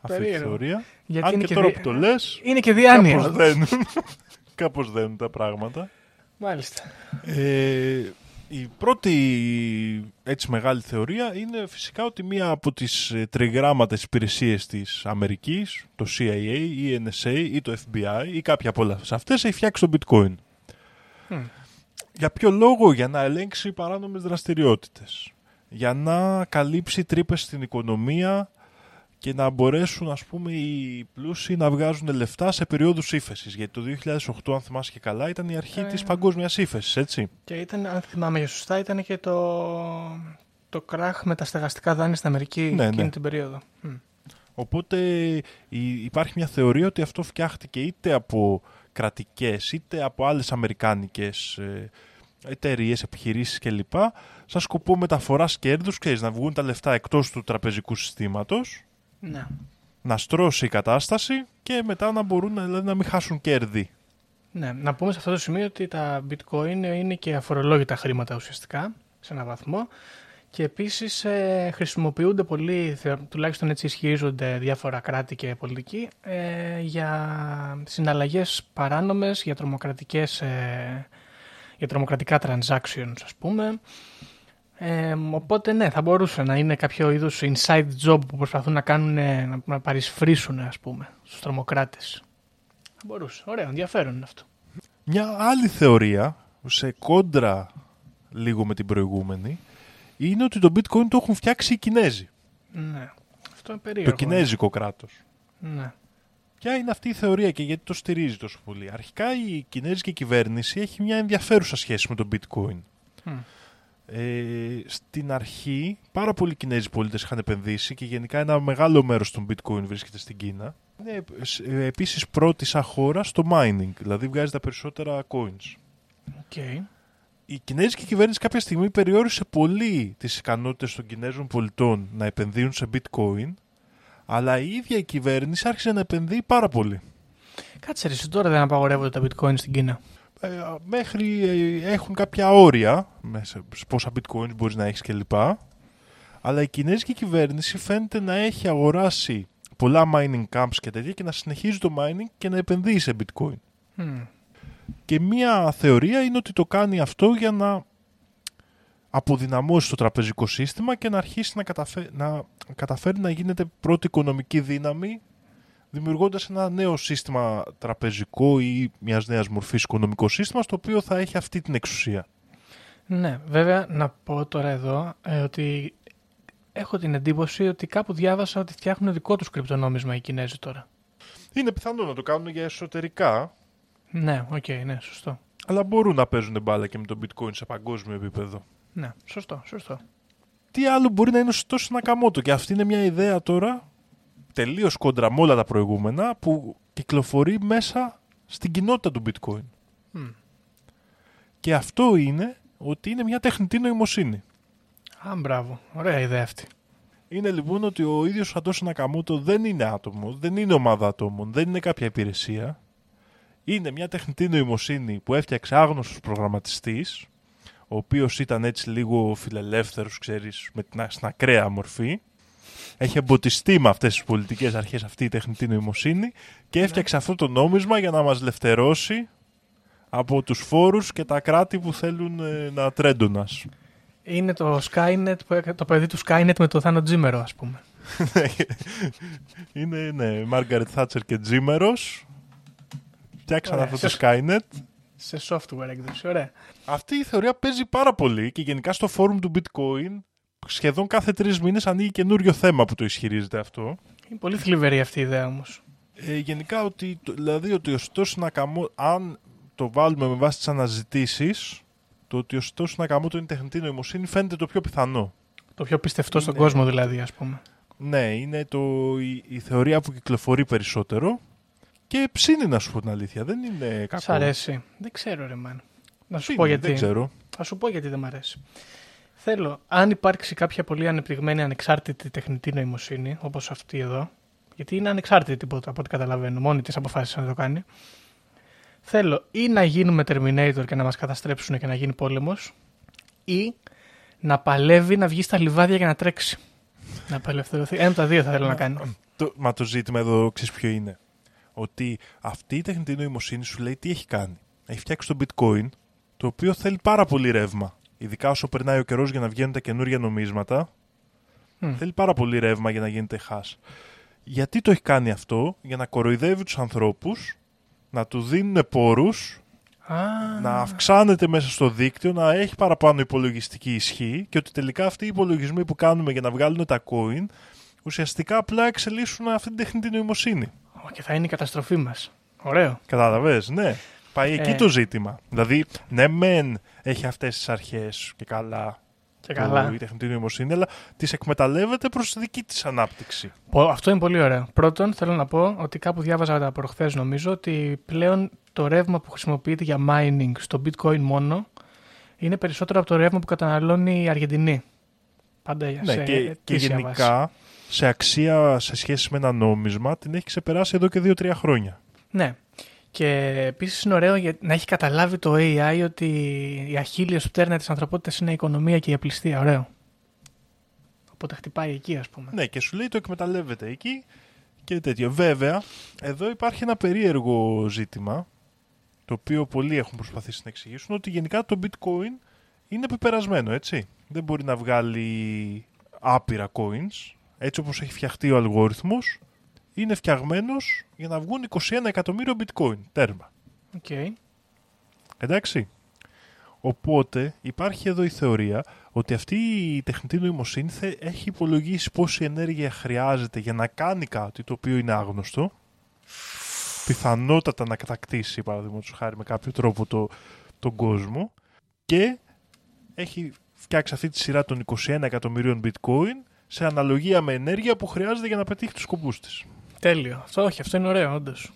Αυτή τη θεωρία. Αν και τώρα που το λες, είναι και διάνοια. Κάπως δένουν τα πράγματα. Μάλιστα. Η πρώτη έτσι μεγάλη θεωρία είναι φυσικά ότι μία από τις τριγράμματες υπηρεσίες της Αμερικής, το CIA ή NSA ή το FBI ή κάποια από όλες αυτές, έχει φτιάξει το bitcoin. Για ποιο λόγο? Για να ελέγξει παράνομες δραστηριότητες, για να καλύψει τρύπες στην οικονομία και να μπορέσουν, ας πούμε, οι πλούσιοι να βγάζουν λεφτά σε περίοδους ύφεσης. Γιατί το 2008, αν θυμάσαι και καλά, ήταν η αρχή της παγκόσμιας ύφεσης, έτσι. Και ήταν, αν θυμάμαι σωστά, ήταν και το κράχ με τα στεγαστικά δάνεια στην Αμερική εκείνη την περίοδο. Οπότε υπάρχει μια θεωρία ότι αυτό φτιάχτηκε είτε από κρατικές, είτε από άλλες αμερικάνικες εταιρείες, επιχειρήσεις κλπ. Σαν σκοπό μεταφοράς κέρδους, ξέρεις, να βγουν τα λεφτά εκτός του τραπεζικού συστήματος. Να στρώσει η κατάσταση και μετά να μπορούν δηλαδή, να μην χάσουν κέρδη. Ναι, να πούμε σε αυτό το σημείο ότι τα bitcoin είναι και αφορολόγητα χρήματα ουσιαστικά σε έναν βαθμό και επίσης χρησιμοποιούνται πολύ, τουλάχιστον έτσι ισχυρίζονται διάφορα κράτη και πολιτικοί, για συναλλαγές παράνομες, για τρομοκρατικά transactions, ας πούμε. Οπότε ναι, θα μπορούσε να είναι κάποιο είδους inside job που προσπαθούν να κάνουν, να παρισφρήσουν, ας πούμε, στους τρομοκράτες. Θα μπορούσε, ωραίο, ενδιαφέρον είναι αυτό. Μια άλλη θεωρία, σε κόντρα λίγο με την προηγούμενη, είναι ότι το bitcoin το έχουν φτιάξει οι Κινέζοι. Ναι, αυτό είναι περίεργο. Το κινέζικο κράτος. Ναι. Ποια είναι αυτή η θεωρία και γιατί το στηρίζει τόσο πολύ? Αρχικά η κινέζικη κυβέρνηση έχει μια ενδιαφέρουσα σχέση με το bitcoin. Στην αρχή πάρα πολλοί Κινέζοι πολίτες είχαν επενδύσει και γενικά ένα μεγάλο μέρος των bitcoin βρίσκεται στην Κίνα. Είναι επίσης πρώτη σαν χώρα στο mining, δηλαδή βγάζει τα περισσότερα coins. Okay. Η κινέζικη κυβέρνηση κάποια στιγμή περιόρισε πολύ τις ικανότητες των Κινέζων πολιτών να επενδύουν σε bitcoin, αλλά η ίδια η κυβέρνηση άρχισε να επενδύει πάρα πολύ. Κάτσε ρε, τώρα δεν απαγορεύονται τα bitcoin στην Κίνα. Μέχρι έχουν κάποια όρια πόσα bitcoins μπορείς να έχεις κλπ. Αλλά η κινέζικη κυβέρνηση φαίνεται να έχει αγοράσει πολλά mining camps και τέτοια και να συνεχίζει το mining και να επενδύει σε bitcoin. Και μία θεωρία είναι ότι το κάνει αυτό για να αποδυναμώσει το τραπεζικό σύστημα και να αρχίσει να καταφέρει να γίνεται πρώτη οικονομική δύναμη, δημιουργώντας ένα νέο σύστημα τραπεζικό ή μιας νέας μορφής οικονομικό σύστημα, στο οποίο θα έχει αυτή την εξουσία. Ναι, βέβαια να πω τώρα εδώ ότι έχω την εντύπωση ότι κάπου διάβασα ότι φτιάχνουν δικό τους κρυπτονόμισμα οι Κινέζοι τώρα. Είναι πιθανό να το κάνουν για εσωτερικά. Ναι, οκ, ναι, σωστό. Αλλά μπορούν να παίζουν μπάλα και με το bitcoin σε παγκόσμιο επίπεδο. Ναι, σωστό. Τι άλλο μπορεί να είναι σωστό σε ένα Νακαμότο? Και αυτή είναι μια ιδέα τώρα τελείως κόντρα με όλα τα προηγούμενα που κυκλοφορεί μέσα στην κοινότητα του bitcoin. Και αυτό είναι ότι είναι μια τεχνητή νοημοσύνη. Α, μπράβο. Ωραία ιδέα αυτή. Είναι λοιπόν ότι ο ίδιος ο Satoshi Nakamoto δεν είναι άτομο, δεν είναι ομάδα ατόμων, δεν είναι κάποια υπηρεσία. Είναι μια τεχνητή νοημοσύνη που έφτιαξε άγνωστος προγραμματιστής, ο οποίος ήταν έτσι λίγο φιλελεύθερος, ξέρεις, με την ακραία μορφή. Έχει εμποτιστεί με αυτές τις πολιτικές αρχές αυτή η τεχνητή νοημοσύνη και έφτιαξε αυτό το νόμισμα για να μας ελευθερώσει από τους φόρους και τα κράτη που θέλουν να τρέντουν ας. Είναι το Skynet, το παιδί του Skynet με το Θάνο Τζίμερο, ας πούμε. Είναι, ναι, Μάργαρετ Θάτσερ και Τζίμερος. Φτιάξαν αυτό το Skynet. Σε software έκδοση, ωραία. Αυτή η θεωρία παίζει πάρα πολύ και γενικά στο φόρουμ του Bitcoin σχεδόν κάθε 3 μήνες ανοίγει καινούριο θέμα που το ισχυρίζεται αυτό. Είναι πολύ θλιβερή αυτή η ιδέα όμως. Γενικά, ότι ωστόσο να κάνω, αν το βάλουμε με βάση τις αναζητήσεις, το ότι ο Satoshi Nakamoto είναι τεχνητή νοημοσύνη φαίνεται το πιο πιθανό. Το πιο πιστευτό στον κόσμο δηλαδή, ας πούμε. Ναι, είναι η θεωρία που κυκλοφορεί περισσότερο και ψήνει, να σου πω την αλήθεια. Δεν είναι κακό. Σ' αρέσει. Δεν ξέρω ρε μάνα. Να σου πω γιατί. Δεν ξέρω. Θα σου πω γιατί δεν μ' αρέσει. Θέλω, αν υπάρξει κάποια πολύ ανεπτυγμένη ανεξάρτητη τεχνητή νοημοσύνη, όπως αυτή εδώ, γιατί είναι ανεξάρτητη τίποτα από ό,τι καταλαβαίνω, μόνη της αποφάσισε να το κάνει. Θέλω ή να γίνουμε Terminator και να μας καταστρέψουν και να γίνει πόλεμος, ή να παλεύει να βγει στα λιβάδια και να τρέξει. Να απελευθερωθεί. Ένα από τα δύο θα θέλω να κάνει. Μα το ζήτημα εδώ ξέρεις ποιο είναι. Ότι αυτή η τεχνητή νοημοσύνη σου λέει τι έχει κάνει. Έχει φτιάξει το bitcoin, το οποίο θέλει πάρα πολύ ρεύμα. Ειδικά όσο περνάει ο καιρός για να βγαίνουν τα καινούργια νομίσματα. Θέλει πάρα πολύ ρεύμα για να γίνεται hash. Γιατί το έχει κάνει αυτό? Για να κοροϊδεύει τους ανθρώπους, να του δίνουν πόρους, να αυξάνεται μέσα στο δίκτυο, να έχει παραπάνω υπολογιστική ισχύ και ότι τελικά αυτοί οι υπολογισμοί που κάνουμε για να βγάλουν τα coin ουσιαστικά απλά εξελίσσουν αυτή την τεχνητή νοημοσύνη. Και θα είναι η καταστροφή μας. Ωραίο. Κατάλαβες, ναι. Πάει εκεί το ζήτημα. Δηλαδή, ναι, μεν έχει αυτές τις αρχές και καλά. Και καλά. Η τεχνητή νοημοσύνη, αλλά τις εκμεταλλεύεται προς τη δική της ανάπτυξη. Αυτό είναι πολύ ωραίο. Πρώτον, θέλω να πω ότι κάπου διάβαζα τα προχθές, νομίζω, ότι πλέον το ρεύμα που χρησιμοποιείται για mining στο bitcoin μόνο είναι περισσότερο από το ρεύμα που καταναλώνει η Αργεντινή. Πάντα για ναι, και γενικά βάση. Σε αξία σε σχέση με ένα νόμισμα την έχει ξεπεράσει εδώ και 2-3 χρόνια. Ναι. Και επίσης είναι ωραίο να έχει καταλάβει το AI ότι η αχίλιος πτέρνα της ανθρωπότητας είναι η οικονομία και η απληστία. Ωραίο. Οπότε χτυπάει εκεί, ας πούμε. Ναι, και σου λέει το εκμεταλλεύεται εκεί και τέτοιο. Βέβαια, εδώ υπάρχει ένα περίεργο ζήτημα, το οποίο πολλοί έχουν προσπαθήσει να εξηγήσουν, ότι γενικά το bitcoin είναι πεπερασμένο, έτσι. Δεν μπορεί να βγάλει άπειρα coins, έτσι όπως έχει φτιαχτεί ο αλγόριθμος. Είναι φτιαγμένος για να βγουν 21 εκατομμύριο bitcoin, τέρμα. Okay. Εντάξει. Οπότε υπάρχει εδώ η θεωρία ότι αυτή η τεχνητή νοημοσύνη έχει υπολογίσει πόση ενέργεια χρειάζεται για να κάνει κάτι το οποίο είναι άγνωστο. Πιθανότατα να κατακτήσει, παραδείγματος χάρη, με κάποιο τρόπο τον κόσμο. Και έχει φτιάξει αυτή τη σειρά των 21 εκατομμυρίων bitcoin σε αναλογία με ενέργεια που χρειάζεται για να πετύχει τους σκοπούς της. Τέλειο. Αυτό είναι ωραίο, όντως.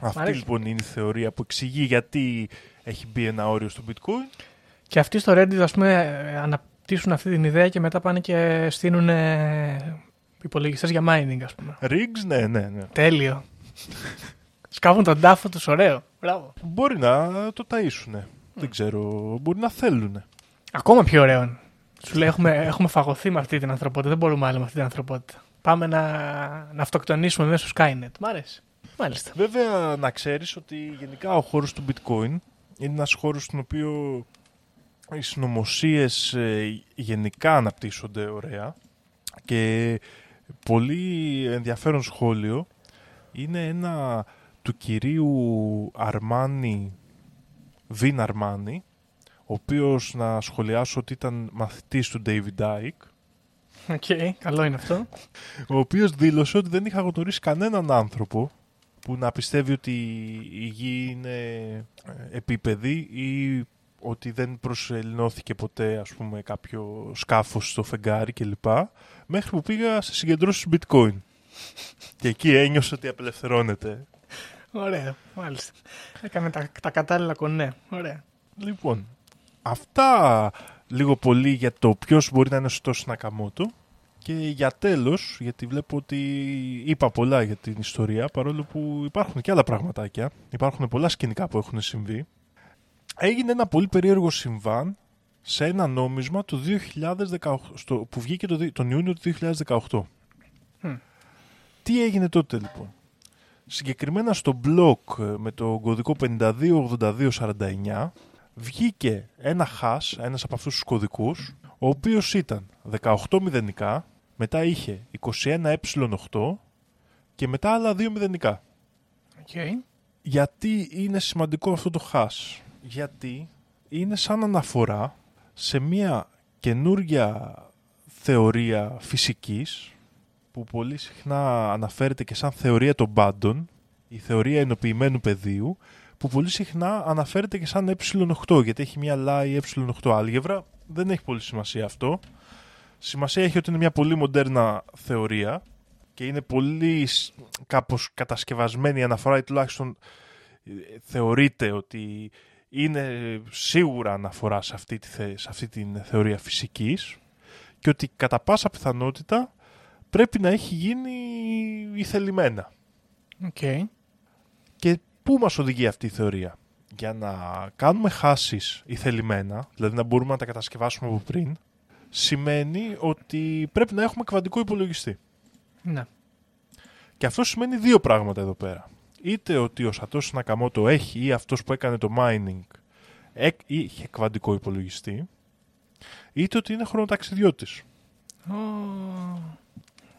Αυτή λοιπόν είναι η θεωρία που εξηγεί γιατί έχει μπει ένα όριο στο bitcoin. Και αυτοί στο Reddit, ας πούμε, αναπτύσσουν αυτή την ιδέα και μετά πάνε και στείλουν υπολογιστές για mining, ας πούμε. Rigs, ναι. Τέλειο. Σκάβουν τον τάφο τους, ωραίο. Μπράβο. Μπορεί να το ταΐσουνε. Δεν ξέρω. Μπορεί να θέλουνε. Ακόμα πιο ωραίο. Σου λέει έχουμε φαγωθεί με αυτή την ανθρωπότητα. Δεν μπορούμε άλλο με αυτή την ανθρωπότητα. Πάμε να αυτοκτονήσουμε μέσα στο Skynet. Μ' αρέσει. Μάλιστα. Βέβαια, να ξέρεις ότι γενικά ο χώρος του bitcoin είναι ένας χώρος στον οποίο οι συνωμοσίες γενικά αναπτύσσονται ωραία. Και πολύ ενδιαφέρον σχόλιο είναι ένα του κυρίου Αρμάνι, ο οποίος, να σχολιάσω ότι ήταν μαθητής του David Icke. Okay, καλό είναι αυτό. Ο οποίος δήλωσε ότι δεν είχα γνωρίσει κανέναν άνθρωπο που να πιστεύει ότι η γη είναι επίπεδη ή ότι δεν προσεληνώθηκε ποτέ, ας πούμε, κάποιο σκάφος στο φεγγάρι κλπ. Μέχρι που πήγα σε συγκεντρώσεις bitcoin. Και εκεί ένιωσε ότι απελευθερώνεται. Ωραία, μάλιστα. Έκανε τα κατάλληλα κονέ. Ωραία. Λοιπόν, αυτά λίγο πολύ για το ποιος μπορεί να είναι ο σωστός Νακαμότο. Και για τέλος, γιατί βλέπω ότι είπα πολλά για την ιστορία, παρόλο που υπάρχουν και άλλα πραγματάκια, υπάρχουν πολλά σκηνικά που έχουν συμβεί. Έγινε ένα πολύ περίεργο συμβάν σε ένα νόμισμα το 2018, που βγήκε τον Ιούνιο του 2018. Τι έγινε τότε λοιπόν? Συγκεκριμένα στο blog με το κωδικό 528249 βγήκε ένα hash, ένας από αυτούς τους κωδικούς, ο οποίος ήταν 18 μηδενικά, μετά είχε 21 ε8 και μετά άλλα 2 μηδενικά. Okay. Γιατί είναι σημαντικό αυτό το hash? Γιατί είναι σαν αναφορά σε μια καινούργια θεωρία φυσικής που πολύ συχνά αναφέρεται και σαν θεωρία των πάντων, η θεωρία ενοποιημένου πεδίου, που πολύ συχνά αναφέρεται και σαν ε8, γιατί έχει μια λάι ε8 άλγευρα. Δεν έχει πολύ σημασία αυτό. Σημασία έχει ότι είναι μια πολύ μοντέρνα θεωρία και είναι πολύ κάπως κατασκευασμένη η αναφορά, ή τουλάχιστον θεωρείται ότι είναι σίγουρα αναφορά σε αυτή την θεωρία φυσικής και ότι κατά πάσα πιθανότητα πρέπει να έχει γίνει ηθελημένα. Okay. Και πού μας οδηγεί αυτή η θεωρία? Για να κάνουμε χάσεις ηθελημένα, δηλαδή να μπορούμε να τα κατασκευάσουμε από πριν, σημαίνει ότι πρέπει να έχουμε κβαντικό υπολογιστή. Ναι. Και αυτό σημαίνει δύο πράγματα εδώ πέρα. Είτε ότι ο Σατόσι Νακαμότο έχει, ή αυτός που έκανε το mining είχε κβαντικό υπολογιστή, είτε ότι είναι χρονοταξιδιώτης.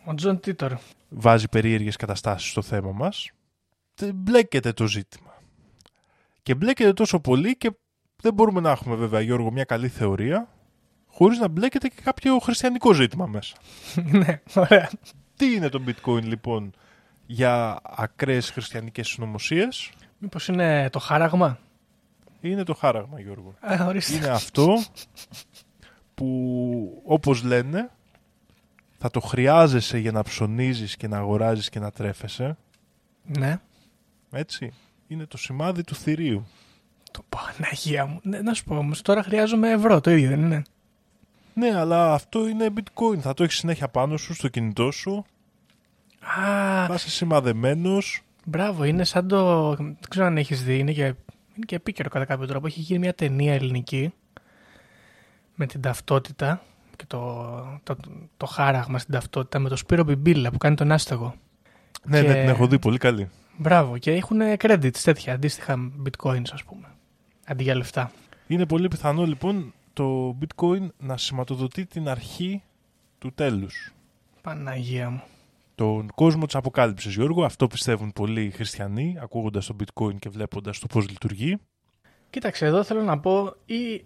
Ο Τζον Τίτορ βάζει περίεργες καταστάσεις στο θέμα μας. Μπλέκεται το ζήτημα. Και μπλέκεται τόσο πολύ και δεν μπορούμε να έχουμε, βέβαια, Γιώργο, μια καλή θεωρία χωρίς να μπλέκεται και κάποιο χριστιανικό ζήτημα μέσα. Ναι, ωραία. Τι είναι το bitcoin λοιπόν για ακραίες χριστιανικές συνωμοσίες? Μήπως είναι το χάραγμα? Είναι το χάραγμα, Γιώργο. Είναι αυτό που, όπως λένε, θα το χρειάζεσαι για να ψωνίζεις και να αγοράζεις και να τρέφεσαι. Ναι. Έτσι. Είναι το σημάδι του θηρίου. Το Παναγία μου. Ναι, να σου πω όμως, τώρα χρειάζομαι ευρώ, το ίδιο δεν είναι? Ναι, αλλά αυτό είναι bitcoin. Θα το έχεις συνέχεια πάνω σου, στο κινητό σου. Α, θα είσαι σημαδεμένος. Μπράβο, είναι σαν το... Δεν ξέρω αν έχεις δει, είναι και επίκαιρο κατά κάποιο τρόπο. Έχει γίνει μια ταινία ελληνική με την ταυτότητα και το χάραγμα στην ταυτότητα, με τον Σπύρο Μπιμπίλα που κάνει τον άστεγο. Ναι, και... ναι, την έχω δει, πολύ καλή. Μπράβο, και έχουν credits τέτοια, αντίστοιχα bitcoins ας πούμε, αντί για λεφτά. Είναι πολύ πιθανό λοιπόν το bitcoin να σηματοδοτεί την αρχή του τέλους. Παναγία μου. Τον κόσμο της αποκάλυψης, Γιώργο, αυτό πιστεύουν πολλοί χριστιανοί, ακούγοντας το bitcoin και βλέποντας το πώς λειτουργεί. Κοίταξε, εδώ θέλω να πω, ή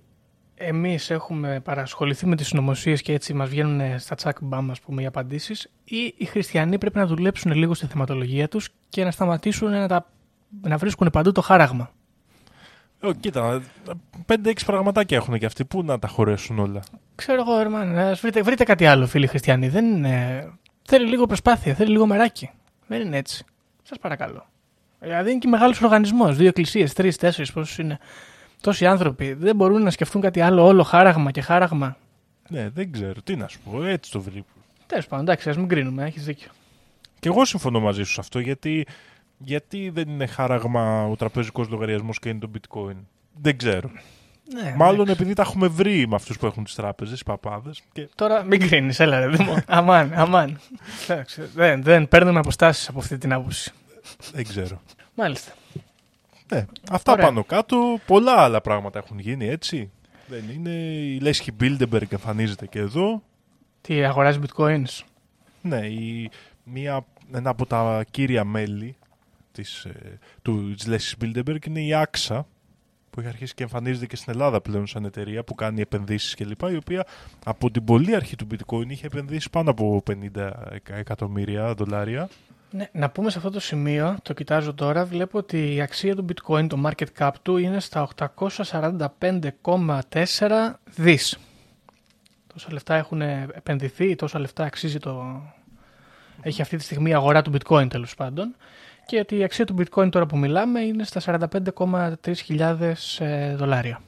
εμείς έχουμε παρασχοληθεί με τις συνωμοσίες και έτσι μας βγαίνουν στα τσακ μπαμ, ας πούμε, οι απαντήσεις, ή οι χριστιανοί πρέπει να δουλέψουν λίγο στη θεματολογία τους και να σταματήσουν να βρίσκουν παντού το χάραγμα. Κοίτα, 5-6 πραγματάκια έχουν και αυτοί, πού να τα χωρέσουν όλα? Ξέρω εγώ, Ερμαν, βρείτε κάτι άλλο, φίλοι χριστιανοί. Δεν είναι... Θέλει λίγο προσπάθεια, θέλει λίγο μεράκι. Δεν είναι έτσι. Σας παρακαλώ. Δηλαδή είναι και μεγάλος οργανισμός. 2 εκκλησίες, 3-4, πόσους είναι. Τόσοι άνθρωποι δεν μπορούν να σκεφτούν κάτι άλλο, όλο χάραγμα και χάραγμα. Ναι, δεν ξέρω. Τι να σου πω, έτσι το βρήκα. Τέλος πάντων, εντάξει, ας μην κρίνουμε, έχεις δίκιο. Και εγώ συμφωνώ μαζί σου σε αυτό, γιατί δεν είναι χάραγμα ο τραπεζικός λογαριασμός και είναι το bitcoin? Δεν ξέρω. Ναι, μάλλον επειδή τα έχουμε βρει με αυτούς που έχουν τις τράπεζες, οι παπάδες. Και... Τώρα μην κρίνεις, έλα ρε Δημό. αμάν. δεν παίρνουμε αποστάσεις από αυτή την άποψη. Δεν ξέρω. Μάλιστα. Ναι, αυτά. Ωραία. Πάνω κάτω, πολλά άλλα πράγματα έχουν γίνει, έτσι. Δεν είναι, η Λέσχη Bilderberg εμφανίζεται και εδώ. Τι, αγοράζει bitcoins? Ναι, ένα από τα κύρια μέλη του Λέσχης Bilderberg είναι η Axel, που έχει αρχίσει και εμφανίζεται και στην Ελλάδα πλέον σαν εταιρεία που κάνει επενδύσεις κλπ. Η οποία από την πολύ αρχή του bitcoin είχε επενδύσει πάνω από $50 εκατομμύρια. Ναι, να πούμε σε αυτό το σημείο, το κοιτάζω τώρα, βλέπω ότι η αξία του bitcoin, το market cap του, είναι στα 845,4 δις. Τόσα λεφτά έχουν επενδυθεί, τόσα λεφτά αξίζει έχει αυτή τη στιγμή η αγορά του bitcoin, τέλος πάντων. Και ότι η αξία του bitcoin τώρα που μιλάμε είναι στα $45,3 χιλιάδες δολάρια.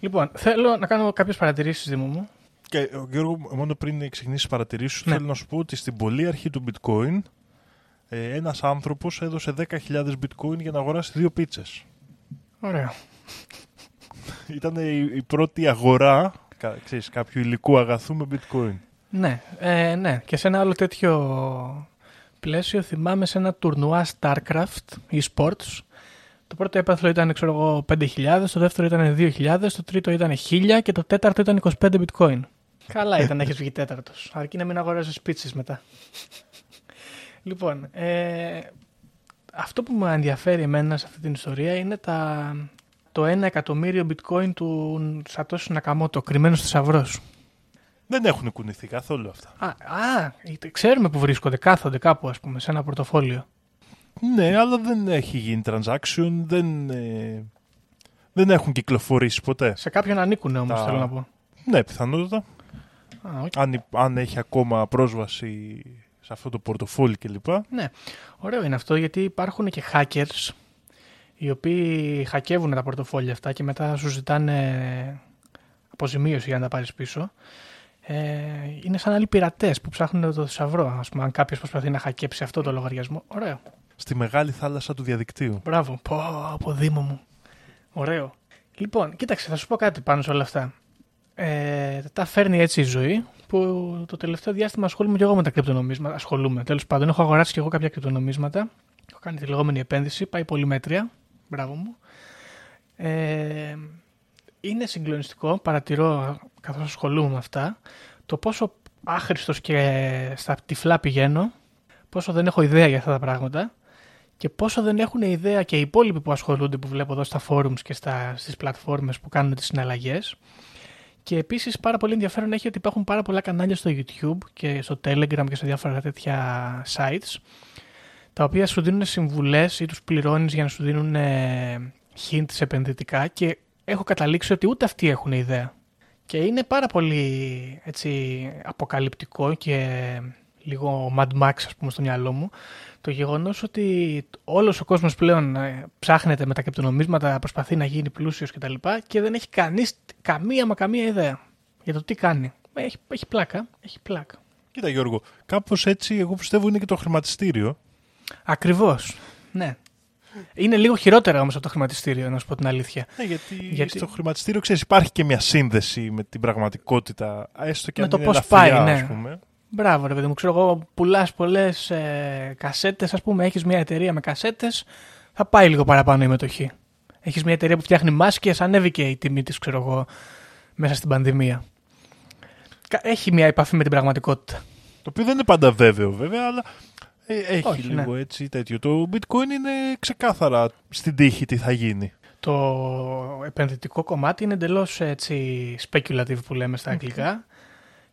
Λοιπόν, θέλω να κάνω κάποιες παρατηρήσεις, Δήμο μου. Και Γιώργο, μόνο πριν ξεκινήσεις τις παρατηρήσεις, ναι, θέλω να σου πω ότι στην πολύ αρχή του bitcoin ένας άνθρωπος έδωσε 10.000 bitcoin για να αγοράσει 2 πίτσες. Ωραία. Ήταν η πρώτη αγορά, ξέρεις, κάποιου υλικού αγαθού με bitcoin. Ναι, ναι. Και σε ένα άλλο τέτοιο πλαίσιο θυμάμαι σε ένα τουρνουά Starcraft ή Sports. Το πρώτο έπαθλο ήταν, ξέρω εγώ, 5.000, το δεύτερο ήταν 2.000, το τρίτο ήταν 1.000 και το τέταρτο ήταν 25 bitcoin. Καλά ήταν να έχεις βγει τέταρτος, αρκεί να μην αγοράζεις πίτσες μετά. Λοιπόν, αυτό που με ενδιαφέρει εμένα σε αυτή την ιστορία είναι το 1.000.000 bitcoin του Σατόσι Νακαμότο, κρυμμένος θησαυρός. Δεν έχουν κουνηθεί καθόλου αυτά. Ξέρουμε που βρίσκονται, κάθονται κάπου, ας πούμε, σε ένα πορτοφόλιο. Ναι, αλλά δεν έχει γίνει transaction, δεν έχουν κυκλοφορήσει ποτέ. Σε κάποιον ανήκουν όμως, θέλω να πω. Ναι, πιθανότατα. Okay. Αν έχει ακόμα πρόσβαση σε αυτό το πορτοφόλι κλπ. Ναι, ωραίο είναι αυτό, γιατί υπάρχουν και hackers οι οποίοι χακεύουν τα πορτοφόλια αυτά και μετά σου ζητάνε αποζημίωση για να τα πάρεις πίσω. Είναι σαν άλλοι πειρατές που ψάχνουν το θησαυρό, ας πούμε, αν κάποιος προσπαθεί να χακέψει αυτό το λογαριασμό. Ωραίο. Στη μεγάλη θάλασσα του διαδικτύου. Μπράβο. Από Δήμο μου. Ωραίο. Λοιπόν, κοίταξε, θα σου πω κάτι πάνω σε όλα αυτά. Τα φέρνει έτσι η ζωή, που το τελευταίο διάστημα ασχολούμαι και εγώ με τα κρυπτονομίσματα. Ασχολούμαι, τέλος πάντων. Έχω αγοράσει και εγώ κάποια κρυπτονομίσματα. Έχω κάνει τη λεγόμενη επένδυση. Πάει πολύ μέτρια. Μπράβο μου. Είναι συγκλονιστικό, παρατηρώ καθώς ασχολούμαι με αυτά, το πόσο άχρηστος και στα τυφλά πηγαίνω, πόσο δεν έχω ιδέα για αυτά τα πράγματα και πόσο δεν έχουν ιδέα και οι υπόλοιποι που ασχολούνται, που βλέπω εδώ στα forums και στις πλατφόρμες που κάνουν τις συναλλαγές. Και επίσης πάρα πολύ ενδιαφέρον έχει ότι υπάρχουν πάρα πολλά κανάλια στο YouTube και στο Telegram και σε διάφορα τέτοια sites, τα οποία σου δίνουν συμβουλές ή τους πληρώνεις για να σου δίνουν hints επενδυτικά και έχω καταλήξει ότι ούτε αυτοί έχουν ιδέα. Και είναι πάρα πολύ έτσι, αποκαλυπτικό και λίγο Mad Max, ας πούμε, στο μυαλό μου, το γεγονός ότι όλος ο κόσμος πλέον ψάχνεται με τα κρυπτονομίσματα, προσπαθεί να γίνει πλούσιος κτλ. Και δεν έχει κανείς καμία ιδέα για το τι κάνει. Έχει πλάκα. Κοίτα, Γιώργο, κάπως έτσι, εγώ πιστεύω, είναι και το χρηματιστήριο. Ακριβώς, ναι. Είναι λίγο χειρότερα όμως από το χρηματιστήριο, να σου πω την αλήθεια. Ναι, γιατί στο χρηματιστήριο, ξέρεις, υπάρχει και μια σύνδεση με την πραγματικότητα, έστω και με αν το είναι πώς ελαφριά, πάει, ναι, ας πούμε. Μπράβο, ρε παιδί μου, ξέρω εγώ, πουλάς πολλές κασέτες, ας πούμε, έχεις μια εταιρεία με κασέτες, θα πάει λίγο παραπάνω η μετοχή. Έχεις μια εταιρεία που φτιάχνει μάσκες, ανέβηκε η τιμή της, ξέρω εγώ, μέσα στην πανδημία. Έχει μια επαφή με την πραγματικότητα. Το οποίο δεν είναι πάντα βέβαιο, βέβαια, αλλά... Έχει. Όχι, λίγο, ναι, έτσι τέτοιο. Το bitcoin είναι ξεκάθαρα στην τύχη τι θα γίνει. Το επενδυτικό κομμάτι είναι εντελώς έτσι speculative που λέμε στα αγγλικά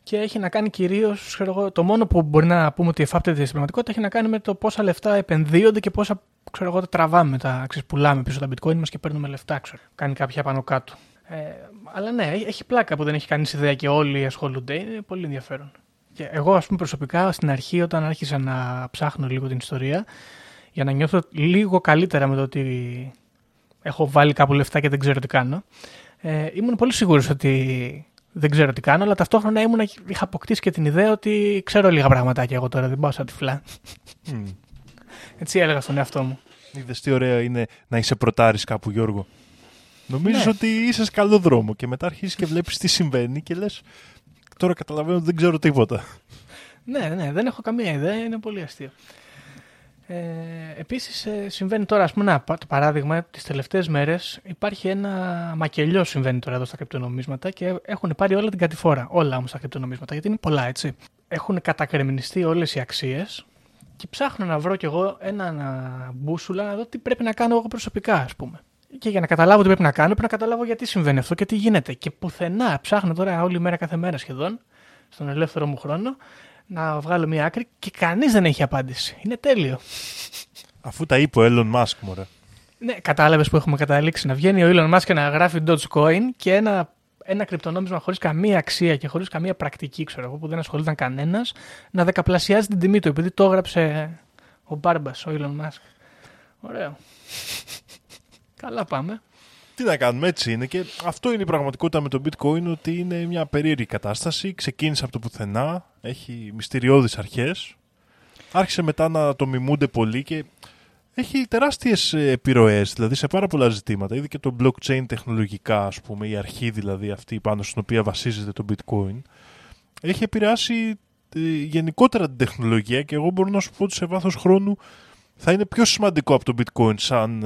και έχει να κάνει κυρίως, ξέρω εγώ, το μόνο που μπορεί να πούμε ότι εφάπτεται στην πραγματικότητα έχει να κάνει με το πόσα λεφτά επενδύονται και πόσα, ξέρω εγώ, τα τραβάμε, πουλάμε πίσω τα bitcoin μας και παίρνουμε λεφτά, ξέρω. Κάνει κάποια πάνω κάτω. Αλλά ναι, έχει πλάκα που δεν έχει κανείς ιδέα και όλοι ασχολούνται. Είναι πολύ ενδιαφέρον. Και εγώ, ας πούμε, προσωπικά στην αρχή, όταν άρχισα να ψάχνω λίγο την ιστορία, για να νιώθω λίγο καλύτερα με το ότι έχω βάλει κάπου λεφτά και δεν ξέρω τι κάνω, ήμουν πολύ σίγουρος ότι δεν ξέρω τι κάνω, αλλά ταυτόχρονα είχα αποκτήσει και την ιδέα ότι ξέρω λίγα πραγματάκια εγώ τώρα, δεν πάω σαν τυφλά. Έτσι έλεγα στον εαυτό μου. Είδες τι ωραία είναι να είσαι πρωτάρης κάπου, Γιώργο. Νομίζεις, ναι, ότι είσαι σε καλό δρόμο και μετά αρχίζεις και βλέπεις τι συμβαίνει και λες... Τώρα καταλαβαίνω ότι δεν ξέρω τίποτα. Ναι, δεν έχω καμία ιδέα, είναι πολύ αστείο. Επίσης συμβαίνει τώρα, ας πούμε, το παράδειγμα, τις τελευταίες μέρες υπάρχει ένα μακελιό συμβαίνει τώρα εδώ στα κρυπτονομίσματα και έχουν πάρει όλα την κατηφόρα, όλα όμως τα κρυπτονομίσματα, γιατί είναι πολλά, έτσι. Έχουν κατακρεμνιστεί όλες οι αξίες και ψάχνω να βρω κι εγώ ένα μπούσουλα να δω τι πρέπει να κάνω εγώ προσωπικά, ας πούμε. Και για να καταλάβω τι πρέπει να κάνω, πρέπει να καταλάβω γιατί συμβαίνει αυτό και τι γίνεται. Και πουθενά ψάχνω τώρα όλη μέρα, κάθε μέρα σχεδόν, στον ελεύθερο μου χρόνο, να βγάλω μία άκρη και κανείς δεν έχει απάντηση. Είναι τέλειο. Αφού τα είπε ο Elon Musk, μωρέ. Ναι, κατάλαβες που έχουμε καταλήξει. Να βγαίνει ο Elon Musk και να γράφει Dogecoin και ένα κρυπτονόμισμα χωρίς καμία αξία και χωρίς καμία πρακτική, ξέρω εγώ, που δεν ασχολούνταν κανένας, να δεκαπλασιάζει την τιμή του, επειδή το έγραψε ο Μπάρμπας, ο Elon Musk. Ωραίο. Καλά πάμε. Τι να κάνουμε, έτσι είναι. Και αυτό είναι η πραγματικότητα με το Bitcoin, ότι είναι μια περίεργη κατάσταση. Ξεκίνησε από το πουθενά, έχει μυστηριώδεις αρχές. Άρχισε μετά να το μιμούνται πολύ και έχει τεράστιες επιρροές, δηλαδή σε πάρα πολλά ζητήματα. Ήδη και το blockchain τεχνολογικά, ας πούμε, η αρχή δηλαδή αυτή πάνω στην οποία βασίζεται το Bitcoin, έχει επηρεάσει γενικότερα την τεχνολογία και εγώ μπορώ να σου πω ότι σε βάθος χρόνου θα είναι πιο σημαντικό από το Bitcoin σαν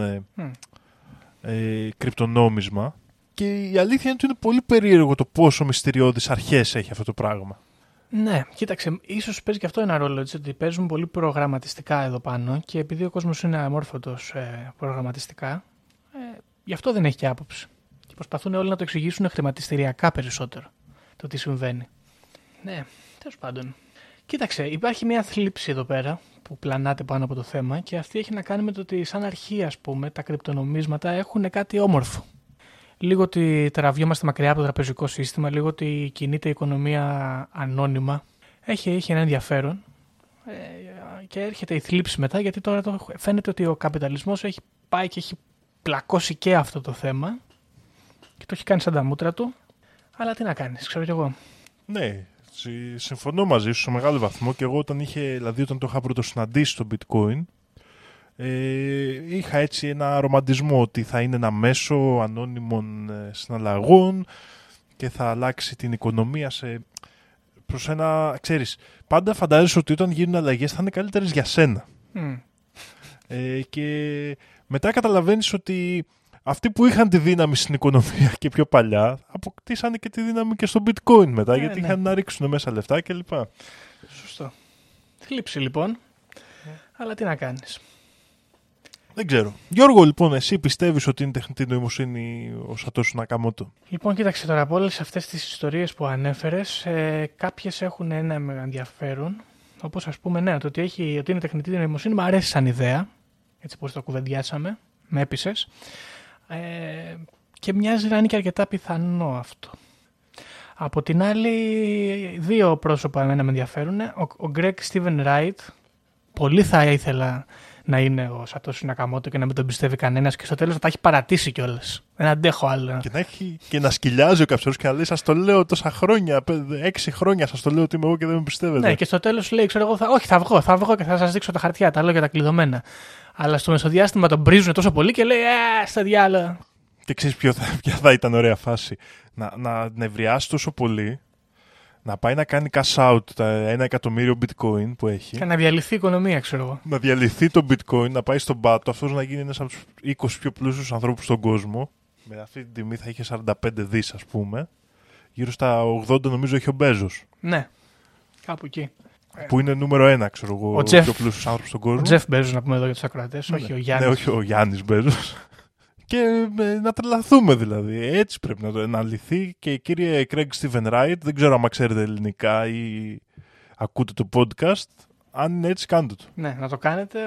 κρυπτονόμισμα. Και η αλήθεια είναι ότι είναι πολύ περίεργο το πόσο μυστηριώδεις αρχές έχει αυτό το πράγμα. Ναι, κοίταξε, ίσως παίζει και αυτό ένα ρόλο, έτσι, ότι παίζουν πολύ προγραμματιστικά εδώ πάνω και επειδή ο κόσμος είναι αμόρφωτος προγραμματιστικά, γι' αυτό δεν έχει και άποψη. Και προσπαθούν όλοι να το εξηγήσουν χρηματιστηριακά περισσότερο το τι συμβαίνει. Ναι, τέλος πάντων. Κοίταξε, υπάρχει μια θλίψη εδώ πέρα που πλανάται πάνω από το θέμα και αυτή έχει να κάνει με το ότι σαν αρχή, ας πούμε, τα κρυπτονομίσματα έχουν κάτι όμορφο. Λίγο ότι τραβιόμαστε μακριά από το τραπεζικό σύστημα, λίγο ότι κινείται η οικονομία ανώνυμα. Έχει ένα ενδιαφέρον και έρχεται η θλίψη μετά, γιατί τώρα φαίνεται ότι ο καπιταλισμός έχει πάει και έχει πλακώσει και αυτό το θέμα και το έχει κάνει σαν τα μούτρα του, αλλά τι να κάνεις, ξέρω κι εγώ. Ναι, συμφωνώ μαζί σου σε μεγάλο βαθμό και εγώ όταν το είχα πρωτοσυναντήσει στο Bitcoin, είχα έτσι ένα ρομαντισμό ότι θα είναι ένα μέσο ανώνυμων συναλλαγών και θα αλλάξει την οικονομία προς ένα, ξέρεις, πάντα φαντάζεσαι ότι όταν γίνουν αλλαγές θα είναι καλύτερες για σένα. Και μετά καταλαβαίνεις ότι αυτοί που είχαν τη δύναμη στην οικονομία και πιο παλιά αποκτήσανε και τη δύναμη και στο Bitcoin μετά, γιατί είχαν να ρίξουν μέσα λεφτά κλπ. Σωστό. Θλίψη λοιπόν, αλλά τι να κάνεις. Δεν ξέρω. Γιώργο, λοιπόν, εσύ πιστεύεις ότι είναι τεχνητή νοημοσύνη ο Σατόσι Νακαμότο? Λοιπόν, κοίταξε τώρα, από όλες αυτές τις ιστορίες που ανέφερες, κάποιες έχουν ένα ενδιαφέρον. Όπως ας πούμε, ναι, το ότι είναι τεχνητή νοημοσύνη μου αρέσει σαν ιδέα. Έτσι, πώς το κουβεντιάσαμε, με έπεισες. Και μοιάζει να είναι και αρκετά πιθανό αυτό. Από την άλλη, δύο πρόσωπα εμένα με ενδιαφέρουν. Ο Craig Steven Wright, πολύ θα ήθελα να είναι ο Σατόσι Νακαμότο και να μην τον πιστεύει κανένας και στο τέλος να τα έχει παρατήσει κιόλας. Δεν αντέχω άλλο. Και να σκυλιάζει ο καψερός και να λέει: σας το λέω τόσα χρόνια, 6 χρόνια σας το λέω ότι είμαι εγώ και δεν με πιστεύετε. Ναι, και στο τέλος λέει: ξέρω εγώ, όχι, θα βγω και θα σας δείξω τα χαρτιά, τα λόγια τα κλειδωμένα. Αλλά στο μεσοδιάστημα τον πρίζουν τόσο πολύ και λέει: στα διάλογα. Και ξέρεις ποια θα ήταν ωραία φάση? Να νευριάσει τόσο πολύ, να πάει να κάνει cash out τα 1 εκατομμύριο bitcoin που έχει. Και να διαλυθεί η οικονομία, ξέρω εγώ. Να διαλυθεί το bitcoin, να πάει στον πάτο, αυτός να γίνει ένας από τους 20 πιο πλούσιους ανθρώπους στον κόσμο. Με αυτή την τιμή θα είχε 45 δις, ας πούμε. Γύρω στα 80 νομίζω έχει ο Μπέζος. Ναι, κάπου εκεί. Που είναι νούμερο 1, ξέρω εγώ, ο πιο πλούσιος άνθρωπος στον κόσμο. Ο Τζεφ Μπέζος, να πούμε εδώ για τους ακροατές, όχι ο Γιάννης. Ναι, όχι ο Γιάννης Μπέζος. Και να τρελαθούμε δηλαδή. Έτσι πρέπει να το αναλυθεί. Και κύριε Craig Steven Wright, δεν ξέρω αν ξέρετε ελληνικά ή ακούτε το podcast. Αν είναι έτσι, κάντε το. Ναι, να το κάνετε.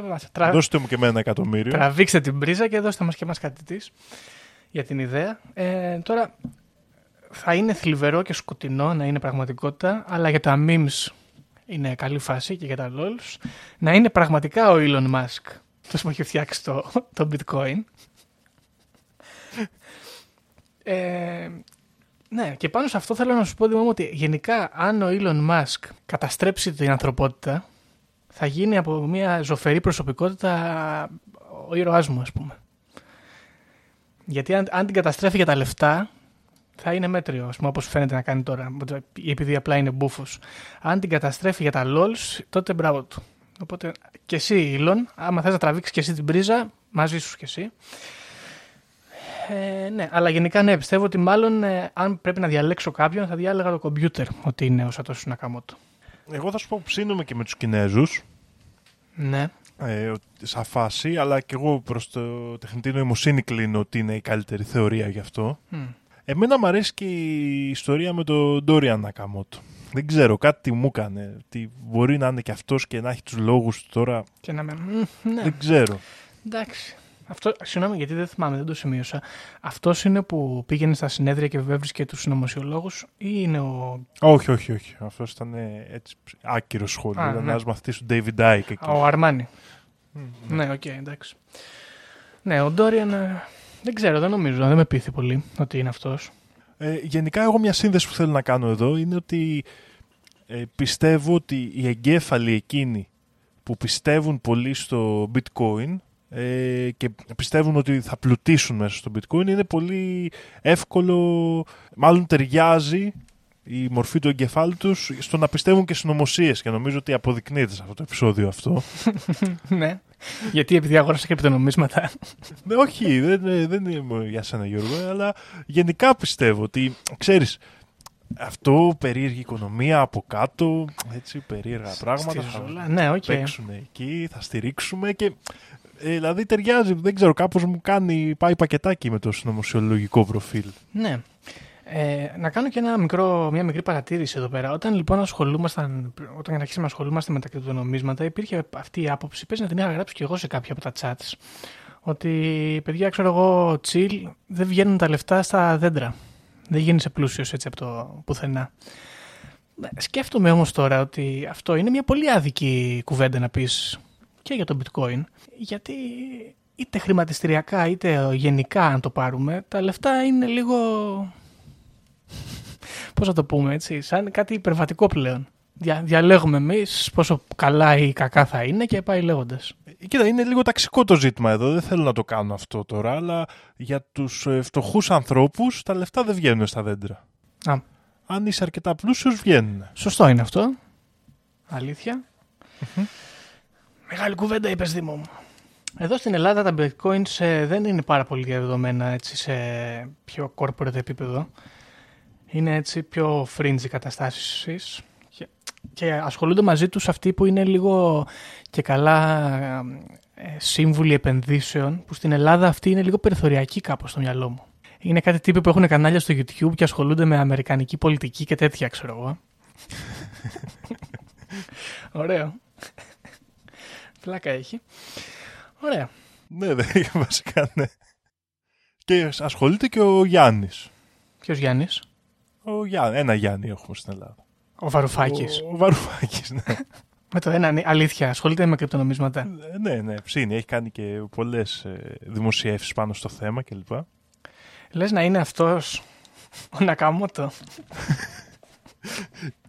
Δώστε μου και εμένα 1 εκατομμύριο. Τραβήξτε την πρίζα και δώστε μας και εμάς κάτι της για την ιδέα. Τώρα θα είναι θλιβερό και σκοτεινό να είναι πραγματικότητα, αλλά για τα memes είναι καλή φάση και για τα lols. Να είναι πραγματικά ο Elon Musk, αυτός που έχει φτιάξει το bitcoin. Ναι, και πάνω σε αυτό θέλω να σου πω, Δημόμο, ότι γενικά αν ο Elon Musk καταστρέψει την ανθρωπότητα, θα γίνει από μια ζωφερή προσωπικότητα ο ήρωάς μου, ας πούμε. Γιατί αν την καταστρέφει για τα λεφτά, θα είναι μέτριο, ας πούμε, όπως φαίνεται να κάνει τώρα, επειδή απλά είναι μπούφος. Αν την καταστρέφει για τα LOLs, τότε μπράβο του. Οπότε και εσύ, Elon, άμα θες να τραβήξεις και εσύ την πρίζα, μαζί σου και εσύ. Ναι, αλλά γενικά ναι, πιστεύω ότι μάλλον αν πρέπει να διαλέξω κάποιον, θα διάλεγα το κομπιούτερ ότι είναι ο Σατόσι Νακαμότο. Εγώ θα σου πω, ψήνομαι και με τους Κινέζους. Ναι. Σαν φάση, αλλά και εγώ προς το τεχνητή νοημοσύνη κλείνω ότι είναι η καλύτερη θεωρία γι' αυτό. Εμένα μου αρέσει και η ιστορία με τον Ντόριαν Νακαμότο. Δεν ξέρω, κάτι μου έκανε. Μπορεί να είναι και αυτός και να έχει τους λόγους του τώρα. Και να με... ναι. Δεν ξέρω. Εντάξει. Αυτό, συγγνώμη, γιατί δεν θυμάμαι, δεν το σημείωσα. Αυτός είναι που πήγαινε στα συνέδρια και έβρισκε τους συνωμοσιολόγους, ή είναι ο... Όχι. Αυτός ήταν έτσι άκυρο σχόλιο. Ήταν ένας μαθητής του David Icke. Ο Αρμάνι. Ναι, οκ, εντάξει. Ναι, ο Ντόριαν Δεν ξέρω, δεν νομίζω, δεν με πείθει πολύ ότι είναι αυτός. Γενικά εγώ μια σύνδεση που θέλω να κάνω εδώ είναι ότι πιστεύω ότι οι εγκέφαλοι εκείνοι που πιστεύουν πολύ στο bitcoin και πιστεύουν ότι θα πλουτίσουν μέσα στο bitcoin είναι πολύ εύκολο, μάλλον ταιριάζει η μορφή του εγκεφάλου τους στο να πιστεύουν και συνωμοσίες και νομίζω ότι αποδεικνύεται σε αυτό το επεισόδιο αυτό. Ναι. Γιατί επειδή αγόρασα και πιτονομίσματα. Ναι, όχι, δεν είμαι για σένα Γιώργο, αλλά γενικά πιστεύω ότι, ξέρεις, αυτό περίεργη οικονομία από κάτω, έτσι, περίεργα πράγματα, θα παίξουμε εκεί, θα στηρίξουμε και δηλαδή ταιριάζει, δεν ξέρω, κάπως μου κάνει, πάει πακετάκι με το συνωμοσιολογικό προφίλ. Ναι. Να κάνω και μια μικρή παρατήρηση εδώ πέρα. Όταν αρχίσαμε να ασχολούμαστε με τα κρυπτονομίσματα, υπήρχε αυτή η άποψη. Πες να την είχα γράψει και εγώ σε κάποια από τα chats. Ότι παιδιά, ξέρω εγώ, chill, δεν βγαίνουν τα λεφτά στα δέντρα. Δεν γίνεσαι πλούσιος έτσι από το πουθενά. Σκέφτομαι όμως τώρα ότι αυτό είναι μια πολύ άδικη κουβέντα να πεις και για το bitcoin. Γιατί είτε χρηματιστηριακά είτε γενικά, αν το πάρουμε, τα λεφτά είναι λίγο. Πώς να το πούμε έτσι, σαν κάτι υπερβατικό πλέον. Διαλέγουμε εμείς πόσο καλά ή κακά θα είναι και πάει λέγοντας. Κοίτα, είναι λίγο ταξικό το ζήτημα εδώ, δεν θέλω να το κάνω αυτό τώρα, αλλά για τους φτωχούς ανθρώπους τα λεφτά δεν βγαίνουν στα δέντρα. Α. Αν είσαι αρκετά πλούσιος βγαίνουν. Σωστό είναι αυτό. Αλήθεια. Μεγάλη κουβέντα είπες Δήμο μου. Εδώ στην Ελλάδα τα bitcoins δεν είναι πάρα πολύ διαδεδομένα έτσι, σε πιο corporate επίπεδο. Είναι έτσι πιο fringe οι καταστάσεις και ασχολούνται μαζί τους αυτοί που είναι λίγο και καλά σύμβουλοι επενδύσεων που στην Ελλάδα αυτοί είναι λίγο περιθωριακοί κάπως στο μυαλό μου. Είναι κάτι τύποι που έχουν κανάλια στο YouTube και ασχολούνται με αμερικανική πολιτική και τέτοια ξέρω εγώ. Ωραίο. Πλάκα έχει. Ωραία. Ναι, βασικά ναι. Και ασχολείται και ο Γιάννης. Ποιος Γιάννης? Ένα Γιάννη έχουμε στην Ελλάδα. Ο Βαρουφάκης. Ο Βαρουφάκης, ναι. Με το ένα, ναι, αλήθεια, ασχολείται με κρυπτονομίσματα. Ναι, ψήνει. Έχει κάνει και πολλές δημοσιεύσεις πάνω στο θέμα κλπ. Λες να είναι αυτός ο Νακαμότο.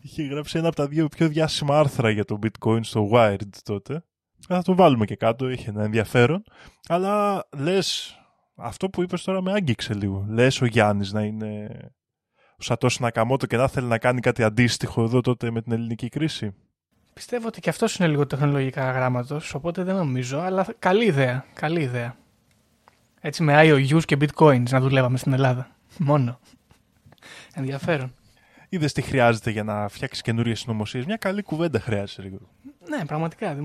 Είχε γράψει ένα από τα δύο πιο διάσημα άρθρα για το bitcoin στο Wired τότε. Θα το βάλουμε και κάτω, είχε ένα ενδιαφέρον. Αλλά λες, αυτό που είπες τώρα με άγγιξε λίγο. Λες ο Γιάννης να είναι ο Σατόσι Νακαμότο και να θέλει να κάνει κάτι αντίστοιχο εδώ τότε με την ελληνική κρίση. Πιστεύω ότι και αυτός είναι λίγο τεχνολογικά γράμματος, οπότε δεν νομίζω, αλλά καλή ιδέα, καλή ιδέα. Έτσι με IOUs και bitcoins να δουλεύαμε στην Ελλάδα. Μόνο. Ενδιαφέρον. Είδες τι χρειάζεται για να φτιάξεις καινούριες συνωμοσίες. Μια καλή κουβέντα χρειάζεται λίγο. Ναι, πραγματικά.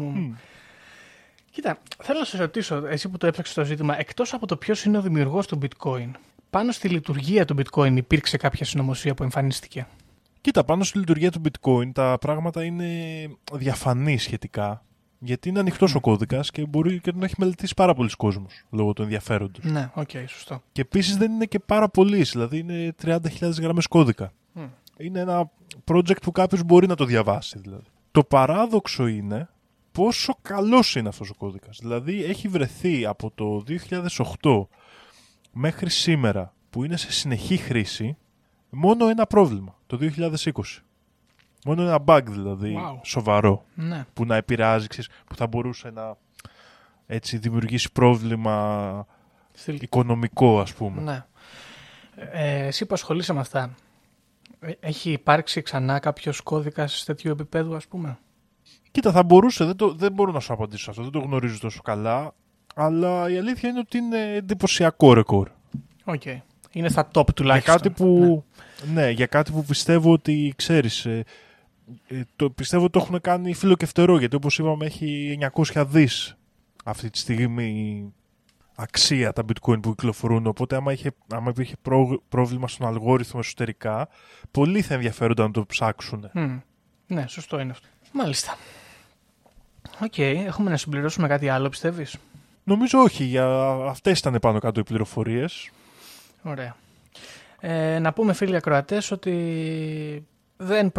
Κοίτα, θέλω να σε ρωτήσω, εσύ που το έψαξες το ζήτημα, εκτός από το ποιος είναι ο δημιουργός του bitcoin, πάνω στη λειτουργία του bitcoin υπήρξε κάποια συνωμοσία που εμφανίστηκε? Κοίτα, πάνω στη λειτουργία του bitcoin τα πράγματα είναι διαφανή σχετικά, γιατί είναι ανοιχτός ο κώδικας και μπορεί και να έχει μελετήσει πάρα πολλοί κόσμος λόγω του ενδιαφέροντος. Ναι, σωστό. Και επίσης δεν είναι και πάρα πολλοί, δηλαδή είναι 30.000 γραμμές κώδικα. Είναι ένα project που κάποιος μπορεί να το διαβάσει δηλαδή. Το παράδοξο είναι πόσο καλός είναι αυτός ο κώδικας. Δηλαδή έχει βρεθεί από το 2008 μέχρι σήμερα που είναι σε συνεχή χρήση μόνο ένα πρόβλημα, το 2020. Μόνο ένα bug δηλαδή σοβαρό που να επηρεάζει, που θα μπορούσε να έτσι, δημιουργήσει πρόβλημα οικονομικό ας πούμε. Ναι. Εσύ που ασχολείσαι με αυτά, έχει υπάρξει ξανά κάποιος κώδικας τέτοιου επίπεδου ας πούμε? Κοίτα, θα μπορούσε, δεν μπορώ να σου απαντήσω αυτό, δεν το γνωρίζω τόσο καλά, αλλά η αλήθεια είναι ότι είναι εντυπωσιακό ρεκόρ. Οκ. Είναι στα top τουλάχιστον. Για κάτι που, ναι, για κάτι που πιστεύω ότι, ξέρεις, πιστεύω ότι το έχουν κάνει φίλο και φτερό, γιατί όπως είπαμε έχει 900 δις αυτή τη στιγμή αξία τα bitcoin που κυκλοφορούν, οπότε άμα υπήρχε πρόβλημα στον αλγόριθμο εσωτερικά, πολλοί θα ενδιαφέρονταν να το ψάξουν. Ναι, σωστό είναι αυτό. Μάλιστα. Έχουμε να συμπληρώσουμε κάτι άλλο, πιστεύεις? Νομίζω όχι. Αυτές ήταν πάνω κάτω οι πληροφορίες. Ωραία. Να πούμε φίλοι ακροατές ότι δεν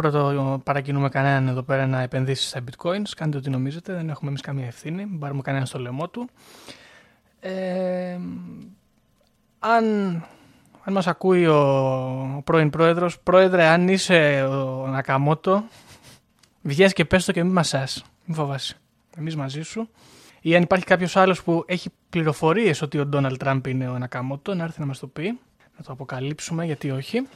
παρακινούμε κανέναν εδώ πέρα να επενδύσει στα bitcoins. Κάντε ό,τι νομίζετε. Δεν έχουμε εμείς καμία ευθύνη. Μην πάρουμε κανέναν στο λαιμό του. αν μας ακούει ο πρώην πρόεδρος, πρόεδρε, αν είσαι ο Νακαμότο, βγες και πες το και μην μασάς. Μην φοβάσαι. Εμείς μαζί σου. Ή αν υπάρχει κάποιος άλλος που έχει πληροφορίες ότι ο Ντόναλντ Τραμπ είναι ο Νακαμότο, να έρθει να μας το πει. Να το αποκαλύψουμε, γιατί όχι.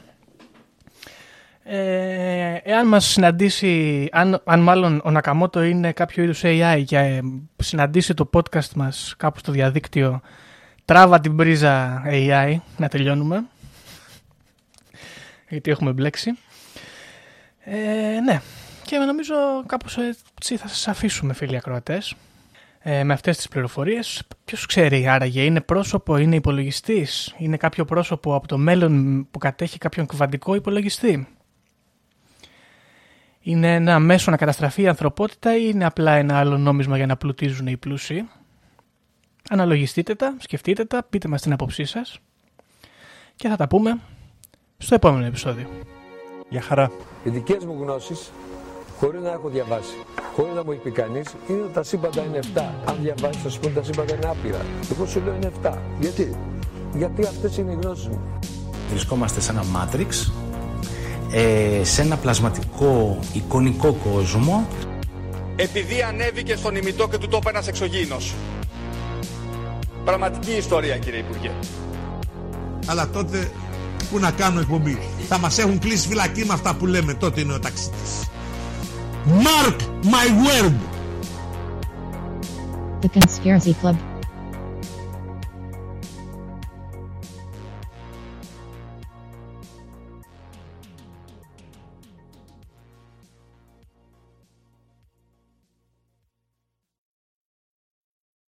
Εάν μας συναντήσει, αν μάλλον ο Νακαμότο είναι κάποιο είδους AI και συναντήσει το podcast μας κάπου στο διαδίκτυο, τράβα την πρίζα AI, να τελειώνουμε, γιατί έχουμε μπλέξει. Ναι, και νομίζω κάπως έτσι θα σας αφήσουμε, φίλοι ακροατές, με αυτές τις πληροφορίες. Ποιος ξέρει άραγε, είναι πρόσωπο, είναι υπολογιστής, είναι κάποιο πρόσωπο από το μέλλον που κατέχει κάποιον κβαντικό υπολογιστή. Είναι ένα μέσο να καταστραφεί η ανθρωπότητα ή είναι απλά ένα άλλο νόμισμα για να πλουτίζουν οι πλούσιοι. Αναλογιστείτε τα, σκεφτείτε τα, πείτε μας την άποψή σας και θα τα πούμε στο επόμενο επεισόδιο. Γεια χαρά. Οι δικές μου γνώσεις, χωρίς να έχω διαβάσει, χωρίς να μου έχει πει κανείς, είναι ότι τα σύμπαντα είναι 7. Αν διαβάσεις θα σου πω ότι τα σύμπαντα είναι άπειρα. Εγώ σου λέω είναι 7. Γιατί αυτές είναι οι γνώσεις μου. Βρισκόμαστε σε ένα μάτριξ, σε ένα πλασματικό εικονικό κόσμο. Επειδή ανέβηκε στον ημιτό και του τόπου ένας εξωγήινος. Πραγματική ιστορία, κύριε Υπουργέ. Αλλά τότε που να κάνω εκπομπή. Θα μας έχουν κλείσει φυλακή με αυτά που λέμε. Τότε είναι ο ταξίτης. Mark my word. The Conspiracy Club.